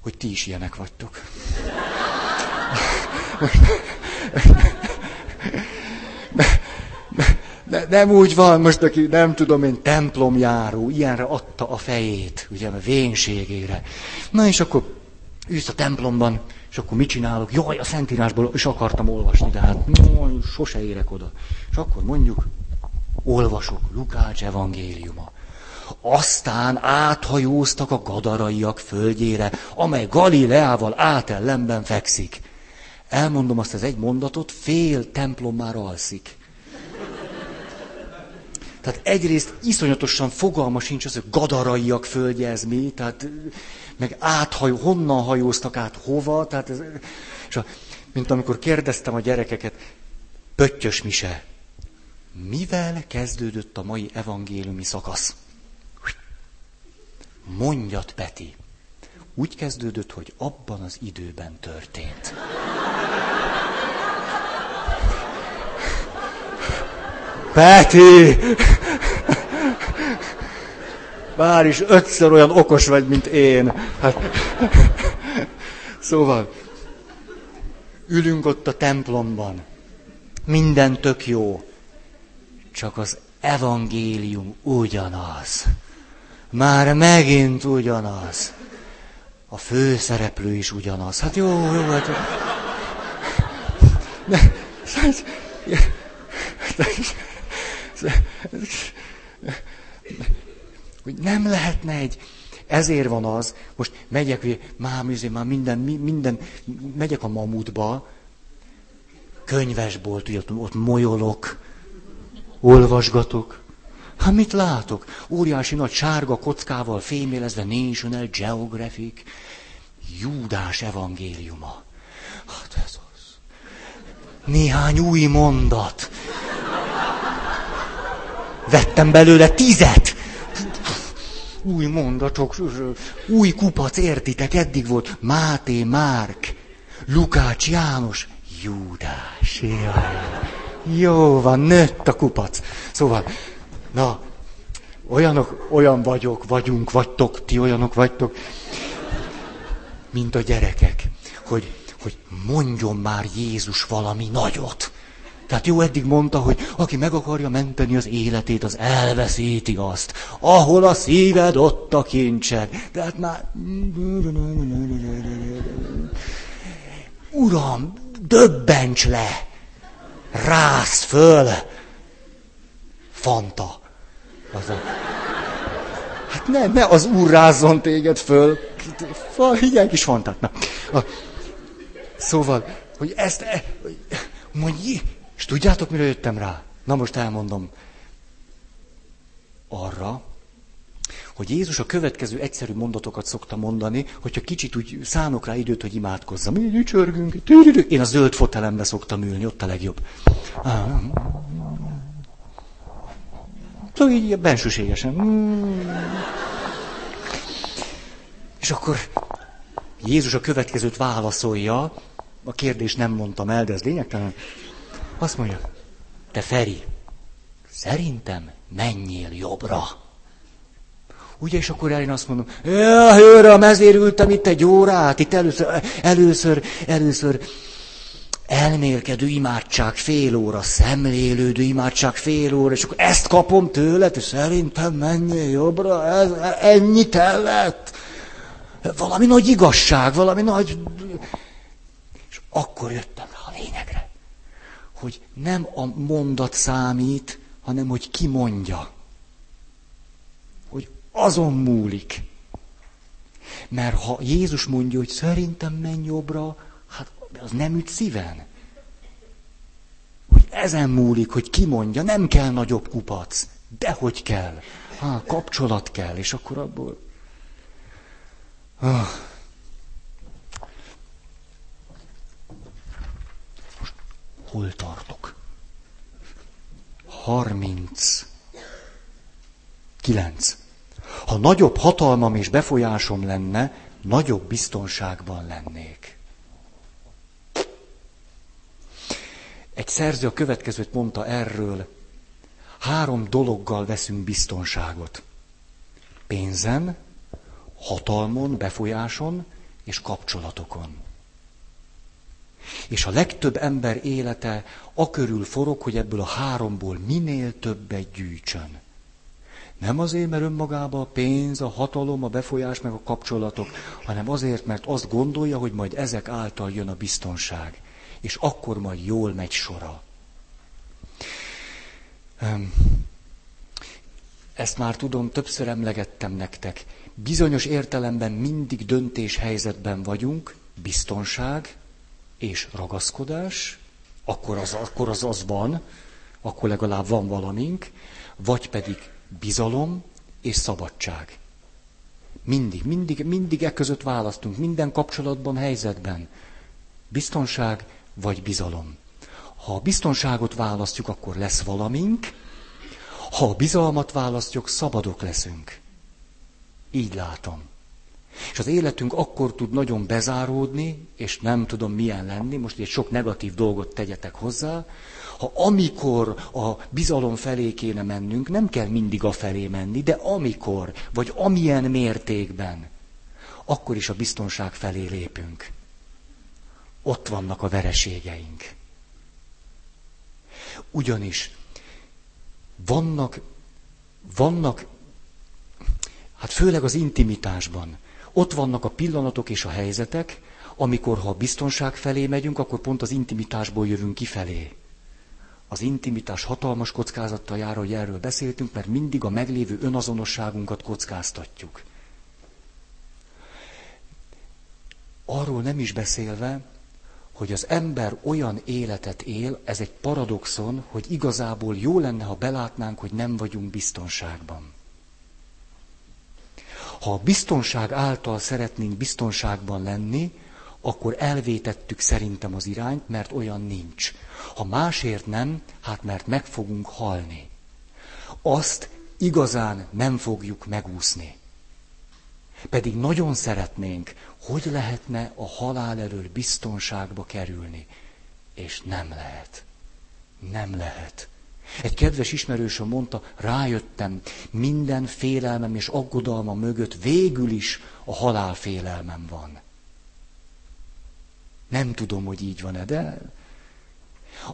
hogy ti is ilyenek vagytok. Ne, nem úgy van most, aki nem tudom én, templomjáró, ilyenre adta a fejét, ugye, a vénségére. Na és akkor ülsz a templomban, és akkor mit csinálok? Jaj, a Szentírásból is akartam olvasni, de hát jaj, sose érek oda. És akkor mondjuk, olvasok Lukács evangéliuma. Aztán áthajóztak a gadaraiak földjére, amely Galileával átellenben fekszik. Elmondom azt az egy mondatot, fél templom már alszik. Tehát egyrészt iszonyatosan fogalma sincs az, hogy gadaraiak földje ez mi, tehát meg áthajó, honnan hajóztak át, hova, tehát ez, és a, mint amikor kérdeztem a gyerekeket, Pöttyös Mise, mivel kezdődött a mai evangéliumi szakasz? Mondjad, Peti, úgy kezdődött, hogy abban az időben történt. Peti! Bár is ötször olyan okos vagy, mint én. Hát. Szóval, ülünk ott a templomban. Minden tök jó. Csak az evangélium ugyanaz. Már megint ugyanaz. A főszereplő is ugyanaz. Hát jó, jó. Hát. Ne, hogy nem lehetne egy, ezért van az, most megyek, hogy már, már minden, minden, megyek a Mamutba, könyvesbolt, ugye, ott molyolok, olvasgatok. Hát mit látok? Óriási nagy sárga kockával fémélezve National Geographic, Júdás evangéliuma. Hát ez az. Néhány új mondat. Vettem belőle tízet. Új mondatok, új kupac, értitek, eddig volt Máté, Márk, Lukács, János, Júdás. Jaj. Jó van, nőtt a kupac. Szóval, na, olyanok, olyan vagyok, vagyunk, vagytok, ti olyanok vagytok, mint a gyerekek, hogy, hogy mondjon már Jézus valami nagyot. Tehát jó, eddig mondta, hogy aki meg akarja menteni az életét, az elveszíti azt. Ahol a szíved, ott a kincsed. Tehát már... Uram, döbbents le! Rász föl! Fanta! Az a... Hát ne, ne az úr rázzon téged föl! Higgyel kis Fantát! Na. Szóval, hogy ezt... Mondj... És tudjátok, mire jöttem rá? Na most elmondom. Arra, hogy Jézus a következő egyszerű mondatokat szokta mondani, hogyha kicsit úgy szánok rá időt, hogy imádkozzam. Mi ücsörgünk. Én a zöld fotelembe szoktam ülni, ott a legjobb. Szóval így bensőségesen. És akkor Jézus a következőt válaszolja. A kérdést nem mondtam el, de ez lényegtelen. Azt mondja, te Feri, szerintem menjél jobbra. Ugye, és akkor én azt mondom, ja, hőröm, ezért ültem itt egy órát, itt először, először, először elmélkedő imádság fél óra, szemlélődő imádság fél óra, és akkor ezt kapom tőled, és szerintem menjél jobbra, ez, ennyit ellett. Valami nagy igazság, valami nagy... És akkor jöttem rá a lényegre, hogy nem a mondat számít, hanem hogy ki mondja. Hogy azon múlik. Mert ha Jézus mondja, hogy szerintem menj jobbra, hát az nem üt szíven. Hogy ezen múlik, hogy ki mondja, nem kell nagyobb kupac, de hogy kell. Há, kapcsolat kell, és akkor abból... Most hol tartok? Harminc. Kilenc. Ha nagyobb hatalmam és befolyásom lenne, nagyobb biztonságban lennék. Egy szerző a következőt mondta erről. Három dologgal veszünk biztonságot. Pénzen, hatalmon, befolyáson és kapcsolatokon. És a legtöbb ember élete akörül forog, hogy ebből a háromból minél többet gyűjtsön. Nem azért, mert önmagában a pénz, a hatalom, a befolyás, meg a kapcsolatok, hanem azért, mert azt gondolja, hogy majd ezek által jön a biztonság. És akkor majd jól megy sora. Ezt már tudom, többször emlegettem nektek. Bizonyos értelemben mindig döntéshelyzetben vagyunk, biztonság és ragaszkodás, akkor az, akkor az az van, akkor legalább van valamink, vagy pedig bizalom és szabadság. Mindig, mindig, mindig e között választunk, minden kapcsolatban, helyzetben. Biztonság vagy bizalom. Ha a biztonságot választjuk, akkor lesz valamink, ha a bizalmat választjuk, szabadok leszünk. Így látom. És az életünk akkor tud nagyon bezáródni, és nem tudom milyen lenni, most egy sok negatív dolgot tegyetek hozzá, ha amikor a bizalom felé kéne mennünk, nem kell mindig a felé menni, de amikor, vagy amilyen mértékben, akkor is a biztonság felé lépünk. Ott vannak a vereségeink. Ugyanis vannak, vannak, hát főleg az intimitásban, ott vannak a pillanatok és a helyzetek, amikor ha a biztonság felé megyünk, akkor pont az intimitásból jövünk kifelé. Az intimitás hatalmas kockázattal jár, hogy erről beszéltünk, mert mindig a meglévő önazonosságunkat kockáztatjuk. Arról nem is beszélve, hogy az ember olyan életet él, ez egy paradoxon, hogy igazából jó lenne, ha belátnánk, hogy nem vagyunk biztonságban. Ha a biztonság által szeretnénk biztonságban lenni, akkor elvétettük szerintem az irányt, mert olyan nincs. Ha másért nem, hát mert meg fogunk halni. Azt igazán nem fogjuk megúszni. Pedig nagyon szeretnénk, hogy lehetne a halál elől biztonságba kerülni. És nem lehet. Nem lehet. Egy kedves ismerősöm mondta, rájöttem, minden félelmem és aggodalma mögött végül is a halál félelmem van. Nem tudom, hogy így van-e, de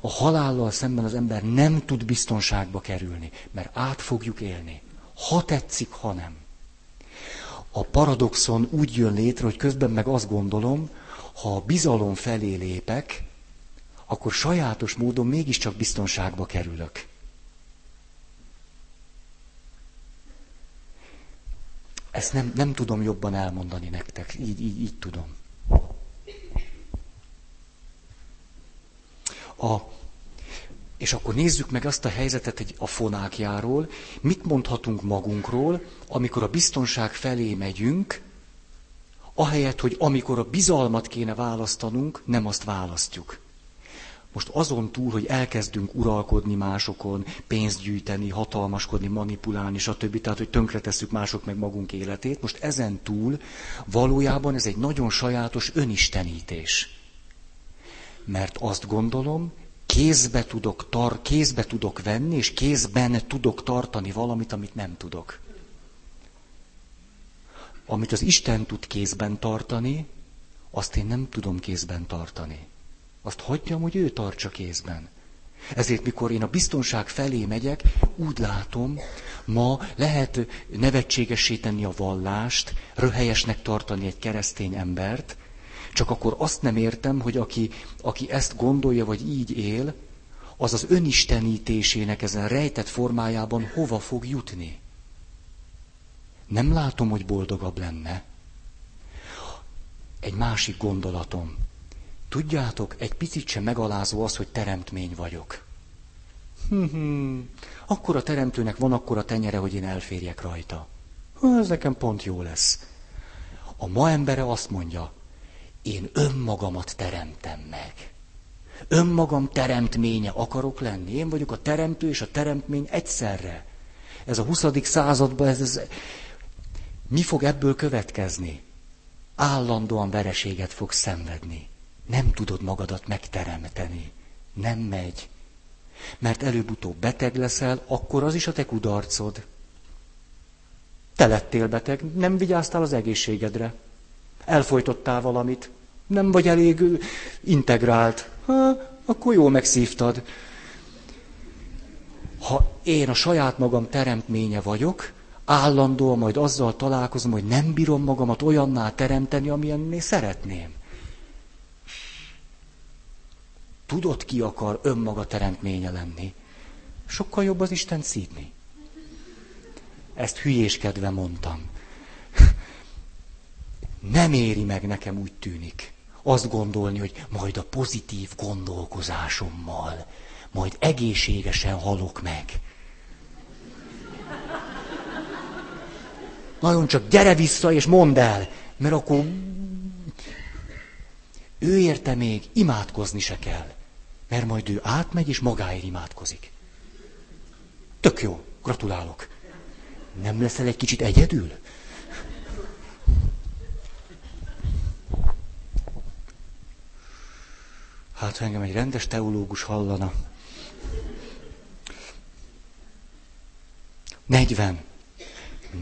a halállal szemben az ember nem tud biztonságba kerülni, mert át fogjuk élni. Ha tetszik, ha nem. A paradoxon úgy jön létre, hogy közben meg azt gondolom, ha a bizalom felé lépek, akkor sajátos módon mégiscsak biztonságba kerülök. Ezt nem, nem tudom jobban elmondani nektek, így, így, így tudom. A, és akkor nézzük meg azt a helyzetet egy a fonákjáról. Mit mondhatunk magunkról, amikor a biztonság felé megyünk, ahelyett, hogy amikor a bizalmat kéne választanunk, nem azt választjuk. Most azon túl, hogy elkezdünk uralkodni másokon, pénzt gyűjteni, hatalmaskodni, manipulálni, stb. Tehát, hogy tönkretesszük mások meg magunk életét, most ezen túl valójában ez egy nagyon sajátos önistenítés. Mert azt gondolom, kézbe tudok, tar- kézbe tudok venni, és kézben tudok tartani valamit, amit nem tudok. Amit az Isten tud kézben tartani, azt én nem tudom kézben tartani. Azt hagyjam, hogy ő tartsa kézben. Ezért, mikor én a biztonság felé megyek, úgy látom, ma lehet nevetségessé tenni a vallást, röhelyesnek tartani egy keresztény embert, csak akkor azt nem értem, hogy aki, aki ezt gondolja, vagy így él, az az önistenítésének ezen rejtett formájában hova fog jutni. Nem látom, hogy boldogabb lenne. Egy másik gondolatom. Tudjátok, egy picit sem megalázó az, hogy teremtmény vagyok. Akkor a teremtőnek van akkora tenyere, hogy én elférjek rajta. Ez nekem pont jó lesz. A ma embere azt mondja, én önmagamat teremtem meg. Önmagam teremtménye akarok lenni. Én vagyok a teremtő és a teremtmény egyszerre. Ez a huszadik században, ez, ez... mi fog ebből következni? Állandóan vereséget fogsz szenvedni. Nem tudod magadat megteremteni. Nem megy. Mert előbb-utóbb beteg leszel, akkor az is a te kudarcod. Te lettél beteg, nem vigyáztál az egészségedre. Elfojtottál valamit, nem vagy elég integrált. Ha, akkor jól megszívtad. Ha én a saját magam teremtménye vagyok, állandóan majd azzal találkozom, hogy nem bírom magamat olyanná teremteni, amilyenné szeretném. Tudod, ki akar önmaga teremtménye lenni? Sokkal jobb az Isten szídni. Ezt hülyéskedve mondtam. Nem éri meg, nekem úgy tűnik, azt gondolni, hogy majd a pozitív gondolkozásommal, majd egészségesen halok meg. Nagyon csak gyere vissza és mondd el, mert akkor ő érte még imádkozni se kell, mert majd ő átmegy és magáért imádkozik. Tök jó, gratulálok. Nem leszel egy kicsit egyedül? Hát, ha engem egy rendes teológus hallana. negyven.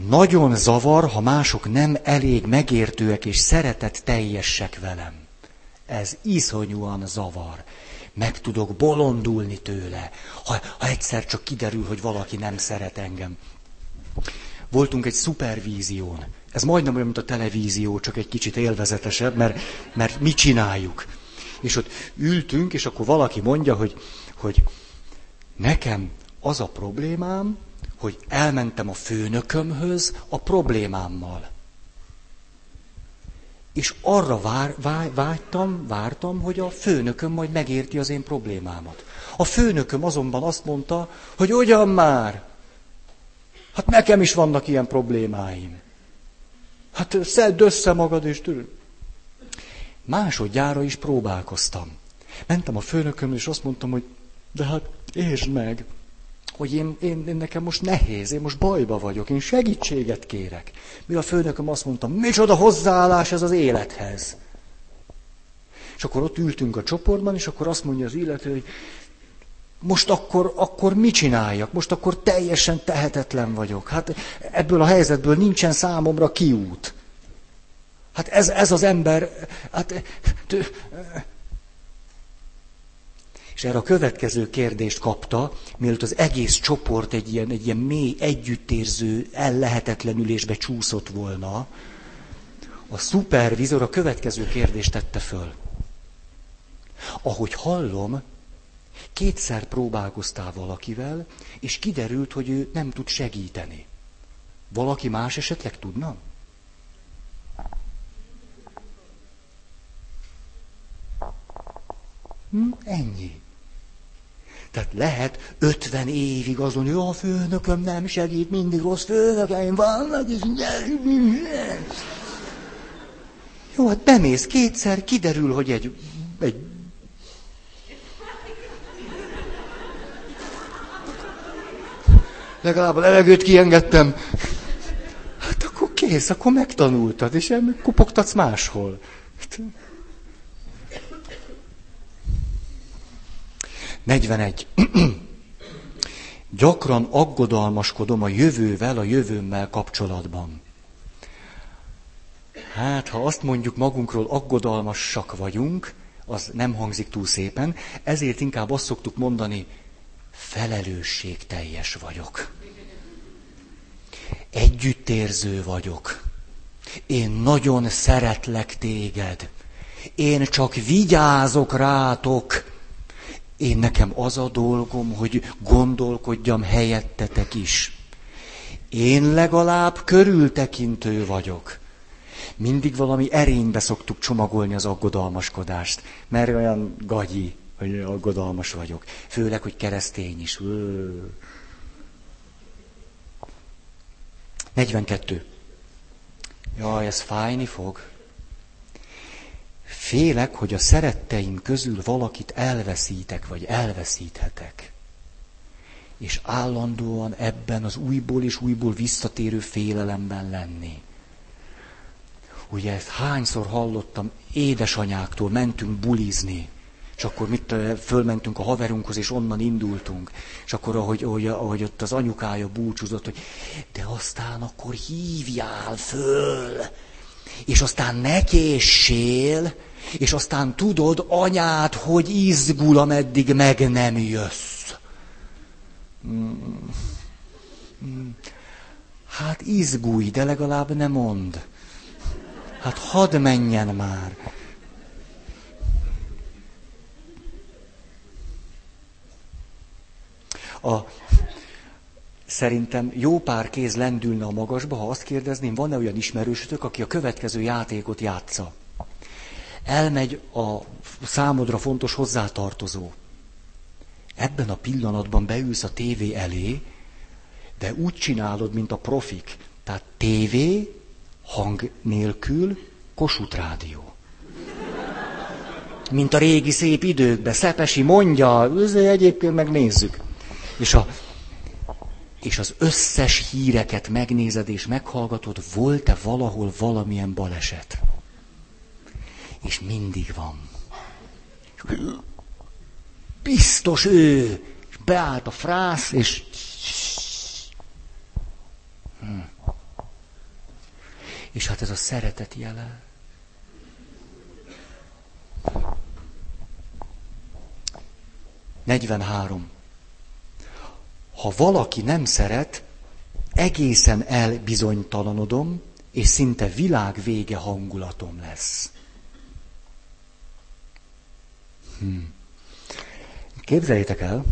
Nagyon zavar, ha mások nem elég megértőek és szeretetteljesek velem. Ez iszonyúan zavar. Meg tudok bolondulni tőle, ha, ha egyszer csak kiderül, hogy valaki nem szeret engem. Voltunk egy szupervízión. Ez majdnem olyan, mint a televízió, csak egy kicsit élvezetesebb, mert, mert mi csináljuk. És ott ültünk, és akkor valaki mondja, hogy, hogy nekem az a problémám, hogy elmentem a főnökömhöz a problémámmal. És arra vár, vár, vártam, vártam, hogy a főnököm majd megérti az én problémámat. A főnököm azonban azt mondta, hogy ugyan már, hát nekem is vannak ilyen problémáim. Hát szedd össze magad és tűnj. Másodjára is próbálkoztam. Mentem a főnököm, és azt mondtam, hogy de hát értsd meg, hogy én, én, én nekem most nehéz, én most bajba vagyok, én segítséget kérek. Mire a főnököm azt mondta, micsoda hozzáállás ez az élethez. És akkor ott ültünk a csoportban, és akkor azt mondja az illető, hogy most akkor, akkor mit csináljak? Most akkor teljesen tehetetlen vagyok. Hát ebből a helyzetből nincsen számomra kiút. Hát ez, ez az ember... Hát, tő, és erre a következő kérdést kapta, mielőtt az egész csoport egy ilyen, egy ilyen mély, együttérző, ellehetetlenülésbe csúszott volna, a szupervizor a következő kérdést tette föl. Ahogy hallom, kétszer próbálkoztál valakivel, és kiderült, hogy ő nem tud segíteni. Valaki más esetleg tudna? Hm, ennyi. Tehát lehet ötven évig azon, hogy a főnököm nem segít, mindig rossz főnökeim vannak, és... Jó, hát bemész kétszer, kiderül, hogy egy... egy... legalább levegőt kiengedtem. Hát akkor kész, akkor megtanultad, és kopogtatsz máshol. negyvenegy. Gyakran aggodalmaskodom a jövővel, a jövőmmel kapcsolatban. Hát, ha azt mondjuk magunkról, aggodalmasak vagyunk, az nem hangzik túl szépen, ezért inkább azt szoktuk mondani, felelősségteljes vagyok. Együttérző vagyok. Én nagyon szeretlek téged. Én csak vigyázok rátok. Én nekem az a dolgom, hogy gondolkodjam helyettetek is. Én legalább körültekintő vagyok. Mindig valami erénybe szoktuk csomagolni az aggodalmaskodást, mert olyan gagyi, hogy aggodalmas vagyok. Főleg, hogy keresztény is. negyvenkettő. Jaj, ez fájni fog. Félek, hogy a szeretteim közül valakit elveszítek, vagy elveszíthetek. És állandóan ebben az újból és újból visszatérő félelemben lenni. Ugye ezt hányszor hallottam édesanyáktól, mentünk bulizni, és akkor mit fölmentünk a haverunkhoz, és onnan indultunk. És akkor, ahogy, ahogy, ahogy ott az anyukája búcsúzott, hogy de aztán akkor hívjál föl, és aztán ne késsél, és aztán tudod anyád, hogy izgul, ameddig meg nem jössz. Hát izgulj, de legalább ne mondd. Hát hadd menjen már. A, szerintem jó pár kéz lendülne a magasba, ha azt kérdezném, van-e olyan ismerősötök, aki a következő játékot játsza. Elmegy a számodra fontos hozzátartozó. Ebben a pillanatban beülsz a tévé elé, de úgy csinálod, mint a profik. Tehát tévé, hang nélkül, Kossuth rádió. Mint a régi szép időkben, Szepesi mondja, egyébként megnézzük. És, a, és az összes híreket megnézed és meghallgatod, volt-e valahol valamilyen baleset? És mindig van. Biztos ő! És beállt a frász, és... Hm. És hát ez a szeretet jele. negyvenhárom. Ha valaki nem szeret, egészen elbizonytalanodom, és szinte világvége hangulatom lesz. Hm. Képzeljétek el,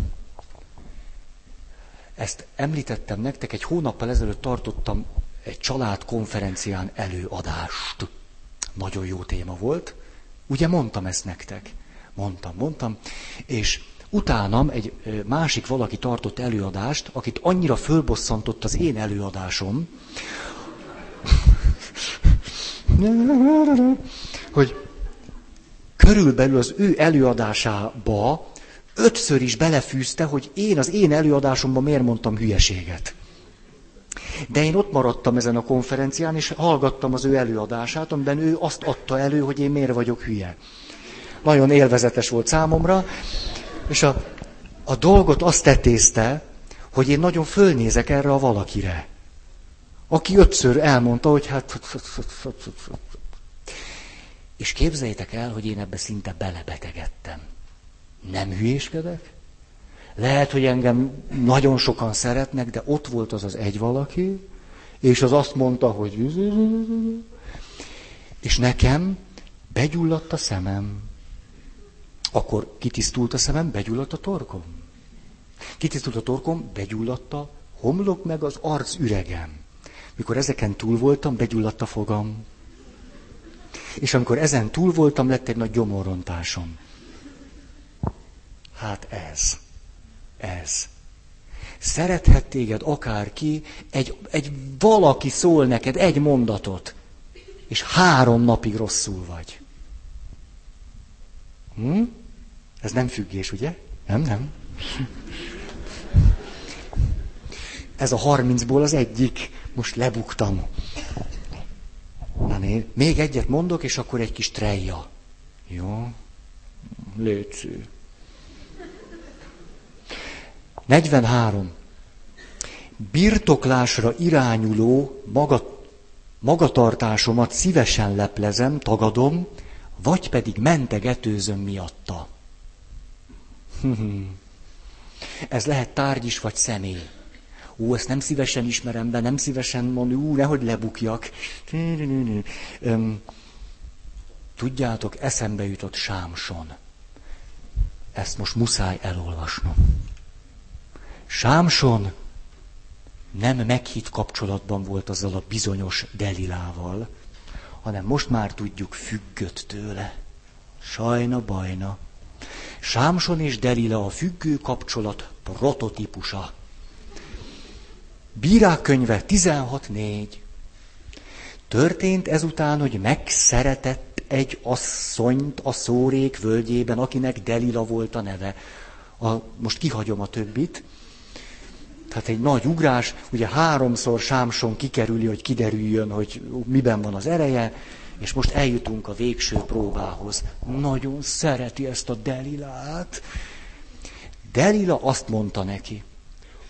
ezt említettem nektek, egy hónappal ezelőtt tartottam egy családkonferencián előadást. Nagyon jó téma volt. Ugye mondtam ezt nektek? Mondtam, mondtam. És utánam egy másik valaki tartott előadást, akit annyira fölbosszantott az én előadásom, hogy körülbelül az ő előadásába ötször is belefűzte, hogy én az én előadásomban miért mondtam hülyeséget. De én ott maradtam ezen a konferencián, és hallgattam az ő előadását, amiben ő azt adta elő, hogy én miért vagyok hülye. Nagyon élvezetes volt számomra, és a, a dolgot azt tetézte, hogy én nagyon fölnézek erre a valakire, aki ötször elmondta, hogy hát... És képzeljétek el, hogy én ebbe szinte belebetegedtem. Nem hülyéskedek? Lehet, hogy engem nagyon sokan szeretnek, de ott volt az az egy valaki, és az azt mondta, hogy... És nekem begyulladt a szemem. Akkor kitisztult a szemem, begyulladt a torkom. Kitisztult a torkom, begyulladt a homlok meg az arc üregem. Mikor ezeken túl voltam, begyulladt a fogam. És amikor ezen túl voltam, lett egy nagy gyomorrontásom. Hát ez. Ez. Szerethet téged akárki, egy, egy valaki szól neked egy mondatot, és három napig rosszul vagy. Hm? Ez nem függés, ugye? Nem, nem. Ez a harmincból az egyik. Most lebuktam. Na né, még egyet mondok, és akkor egy kis Treya. Jó. Létszű. negyvenhárom. Birtoklásra irányuló maga, magatartásomat szívesen leplezem, tagadom, vagy pedig mentegetőzöm miatta. Ez lehet tárgy is, vagy személy. Ó, ezt nem szívesen ismerem be, nem szívesen mondom, ú, nehogy lebukjak. Tudjátok, eszembe jutott Sámson. Ezt most muszáj elolvasnom. Sámson nem meghitt kapcsolatban volt azzal a bizonyos Delilával, hanem most már tudjuk, függött tőle. Sajna, bajna. Sámson és Delila a függő kapcsolat prototípusa. Bírák könyve tizenhat négy. Történt ezután, hogy megszeretett egy asszonyt a Szórék völgyében, akinek Delila volt a neve. A, most kihagyom a többit. Tehát egy nagy ugrás, ugye háromszor Sámson kikerüli, hogy kiderüljön, hogy miben van az ereje, és most eljutunk a végső próbához. Nagyon szereti ezt a Delilát. Delila azt mondta neki,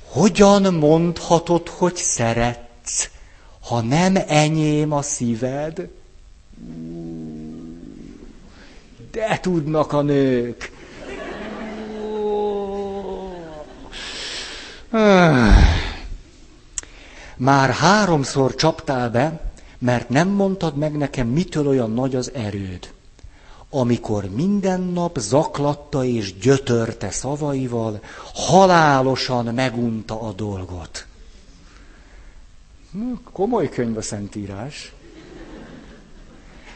hogyan mondhatod, hogy szeretsz, ha nem enyém a szíved? De tudnak a nők! Már háromszor csaptál be, mert nem mondtad meg nekem, mitől olyan nagy az erőd. Amikor minden nap zaklatta és gyötörte szavaival, halálosan megunta a dolgot. Komoly könyv a Szentírás.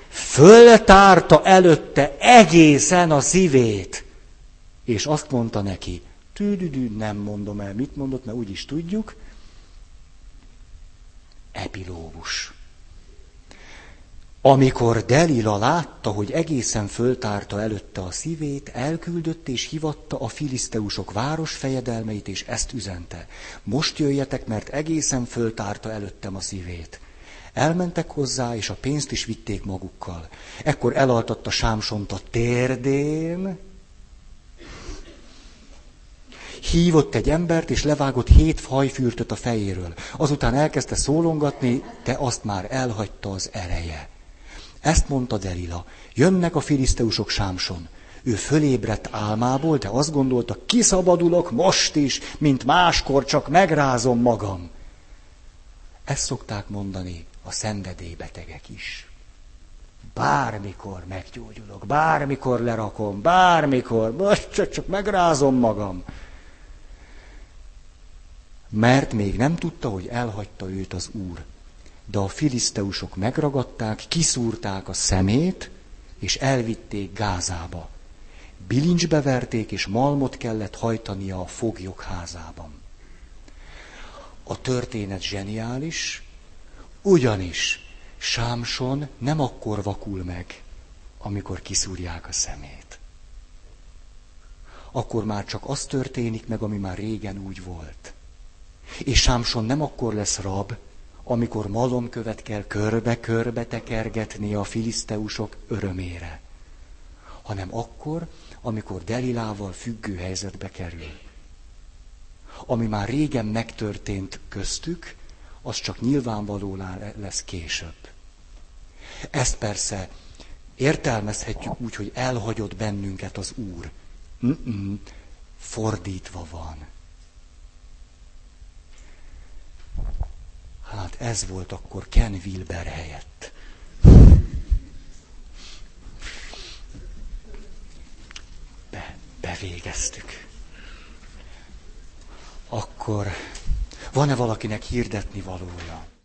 Föltárta előtte egészen a szívét, és azt mondta neki, tüdüdű, nem mondom el, mit mondott, mert úgyis tudjuk. Epilógus. Amikor Delila látta, hogy egészen föltárta előtte a szívét, elküldött és hivatta a filiszteusok városfejedelmeit, és ezt üzente. Most jöjjetek, mert egészen föltárta előttem a szívét. Elmentek hozzá, és a pénzt is vitték magukkal. Ekkor elaltatta Sámsont a térdén, hívott egy embert, és levágott hét hajfürtöt a fejéről. Azután elkezdte szólongatni, de azt már elhagyta az ereje. Ezt mondta Delila, jönnek a filiszteusok Sámson. Ő fölébredt álmából, de azt gondolta, kiszabadulok most is, mint máskor, csak megrázom magam. Ezt szokták mondani a szenvedélybetegek is. Bármikor meggyógyulok, bármikor lerakom, bármikor, most csak, csak megrázom magam. Mert még nem tudta, hogy elhagyta őt az Úr. De a filiszteusok megragadták, kiszúrták a szemét, és elvitték Gázába. Bilincsbe verték, és malmot kellett hajtania a foglyok házában. A történet zseniális, ugyanis Sámson nem akkor vakul meg, amikor kiszúrják a szemét. Akkor már csak az történik meg, ami már régen úgy volt. És Sámson nem akkor lesz rab, amikor malomkövet kell körbe-körbe tekergetni a filiszteusok örömére, hanem akkor, amikor Delilával függő helyzetbe kerül. Ami már régen megtörtént köztük, az csak nyilvánvalóan lesz később. Ezt persze értelmezhetjük úgy, hogy elhagyott bennünket az Úr. Mm-mm, fordítva van. Hát ez volt akkor Ken Wilber helyett. Be, bevégeztük. Akkor van-e valakinek hirdetni valója?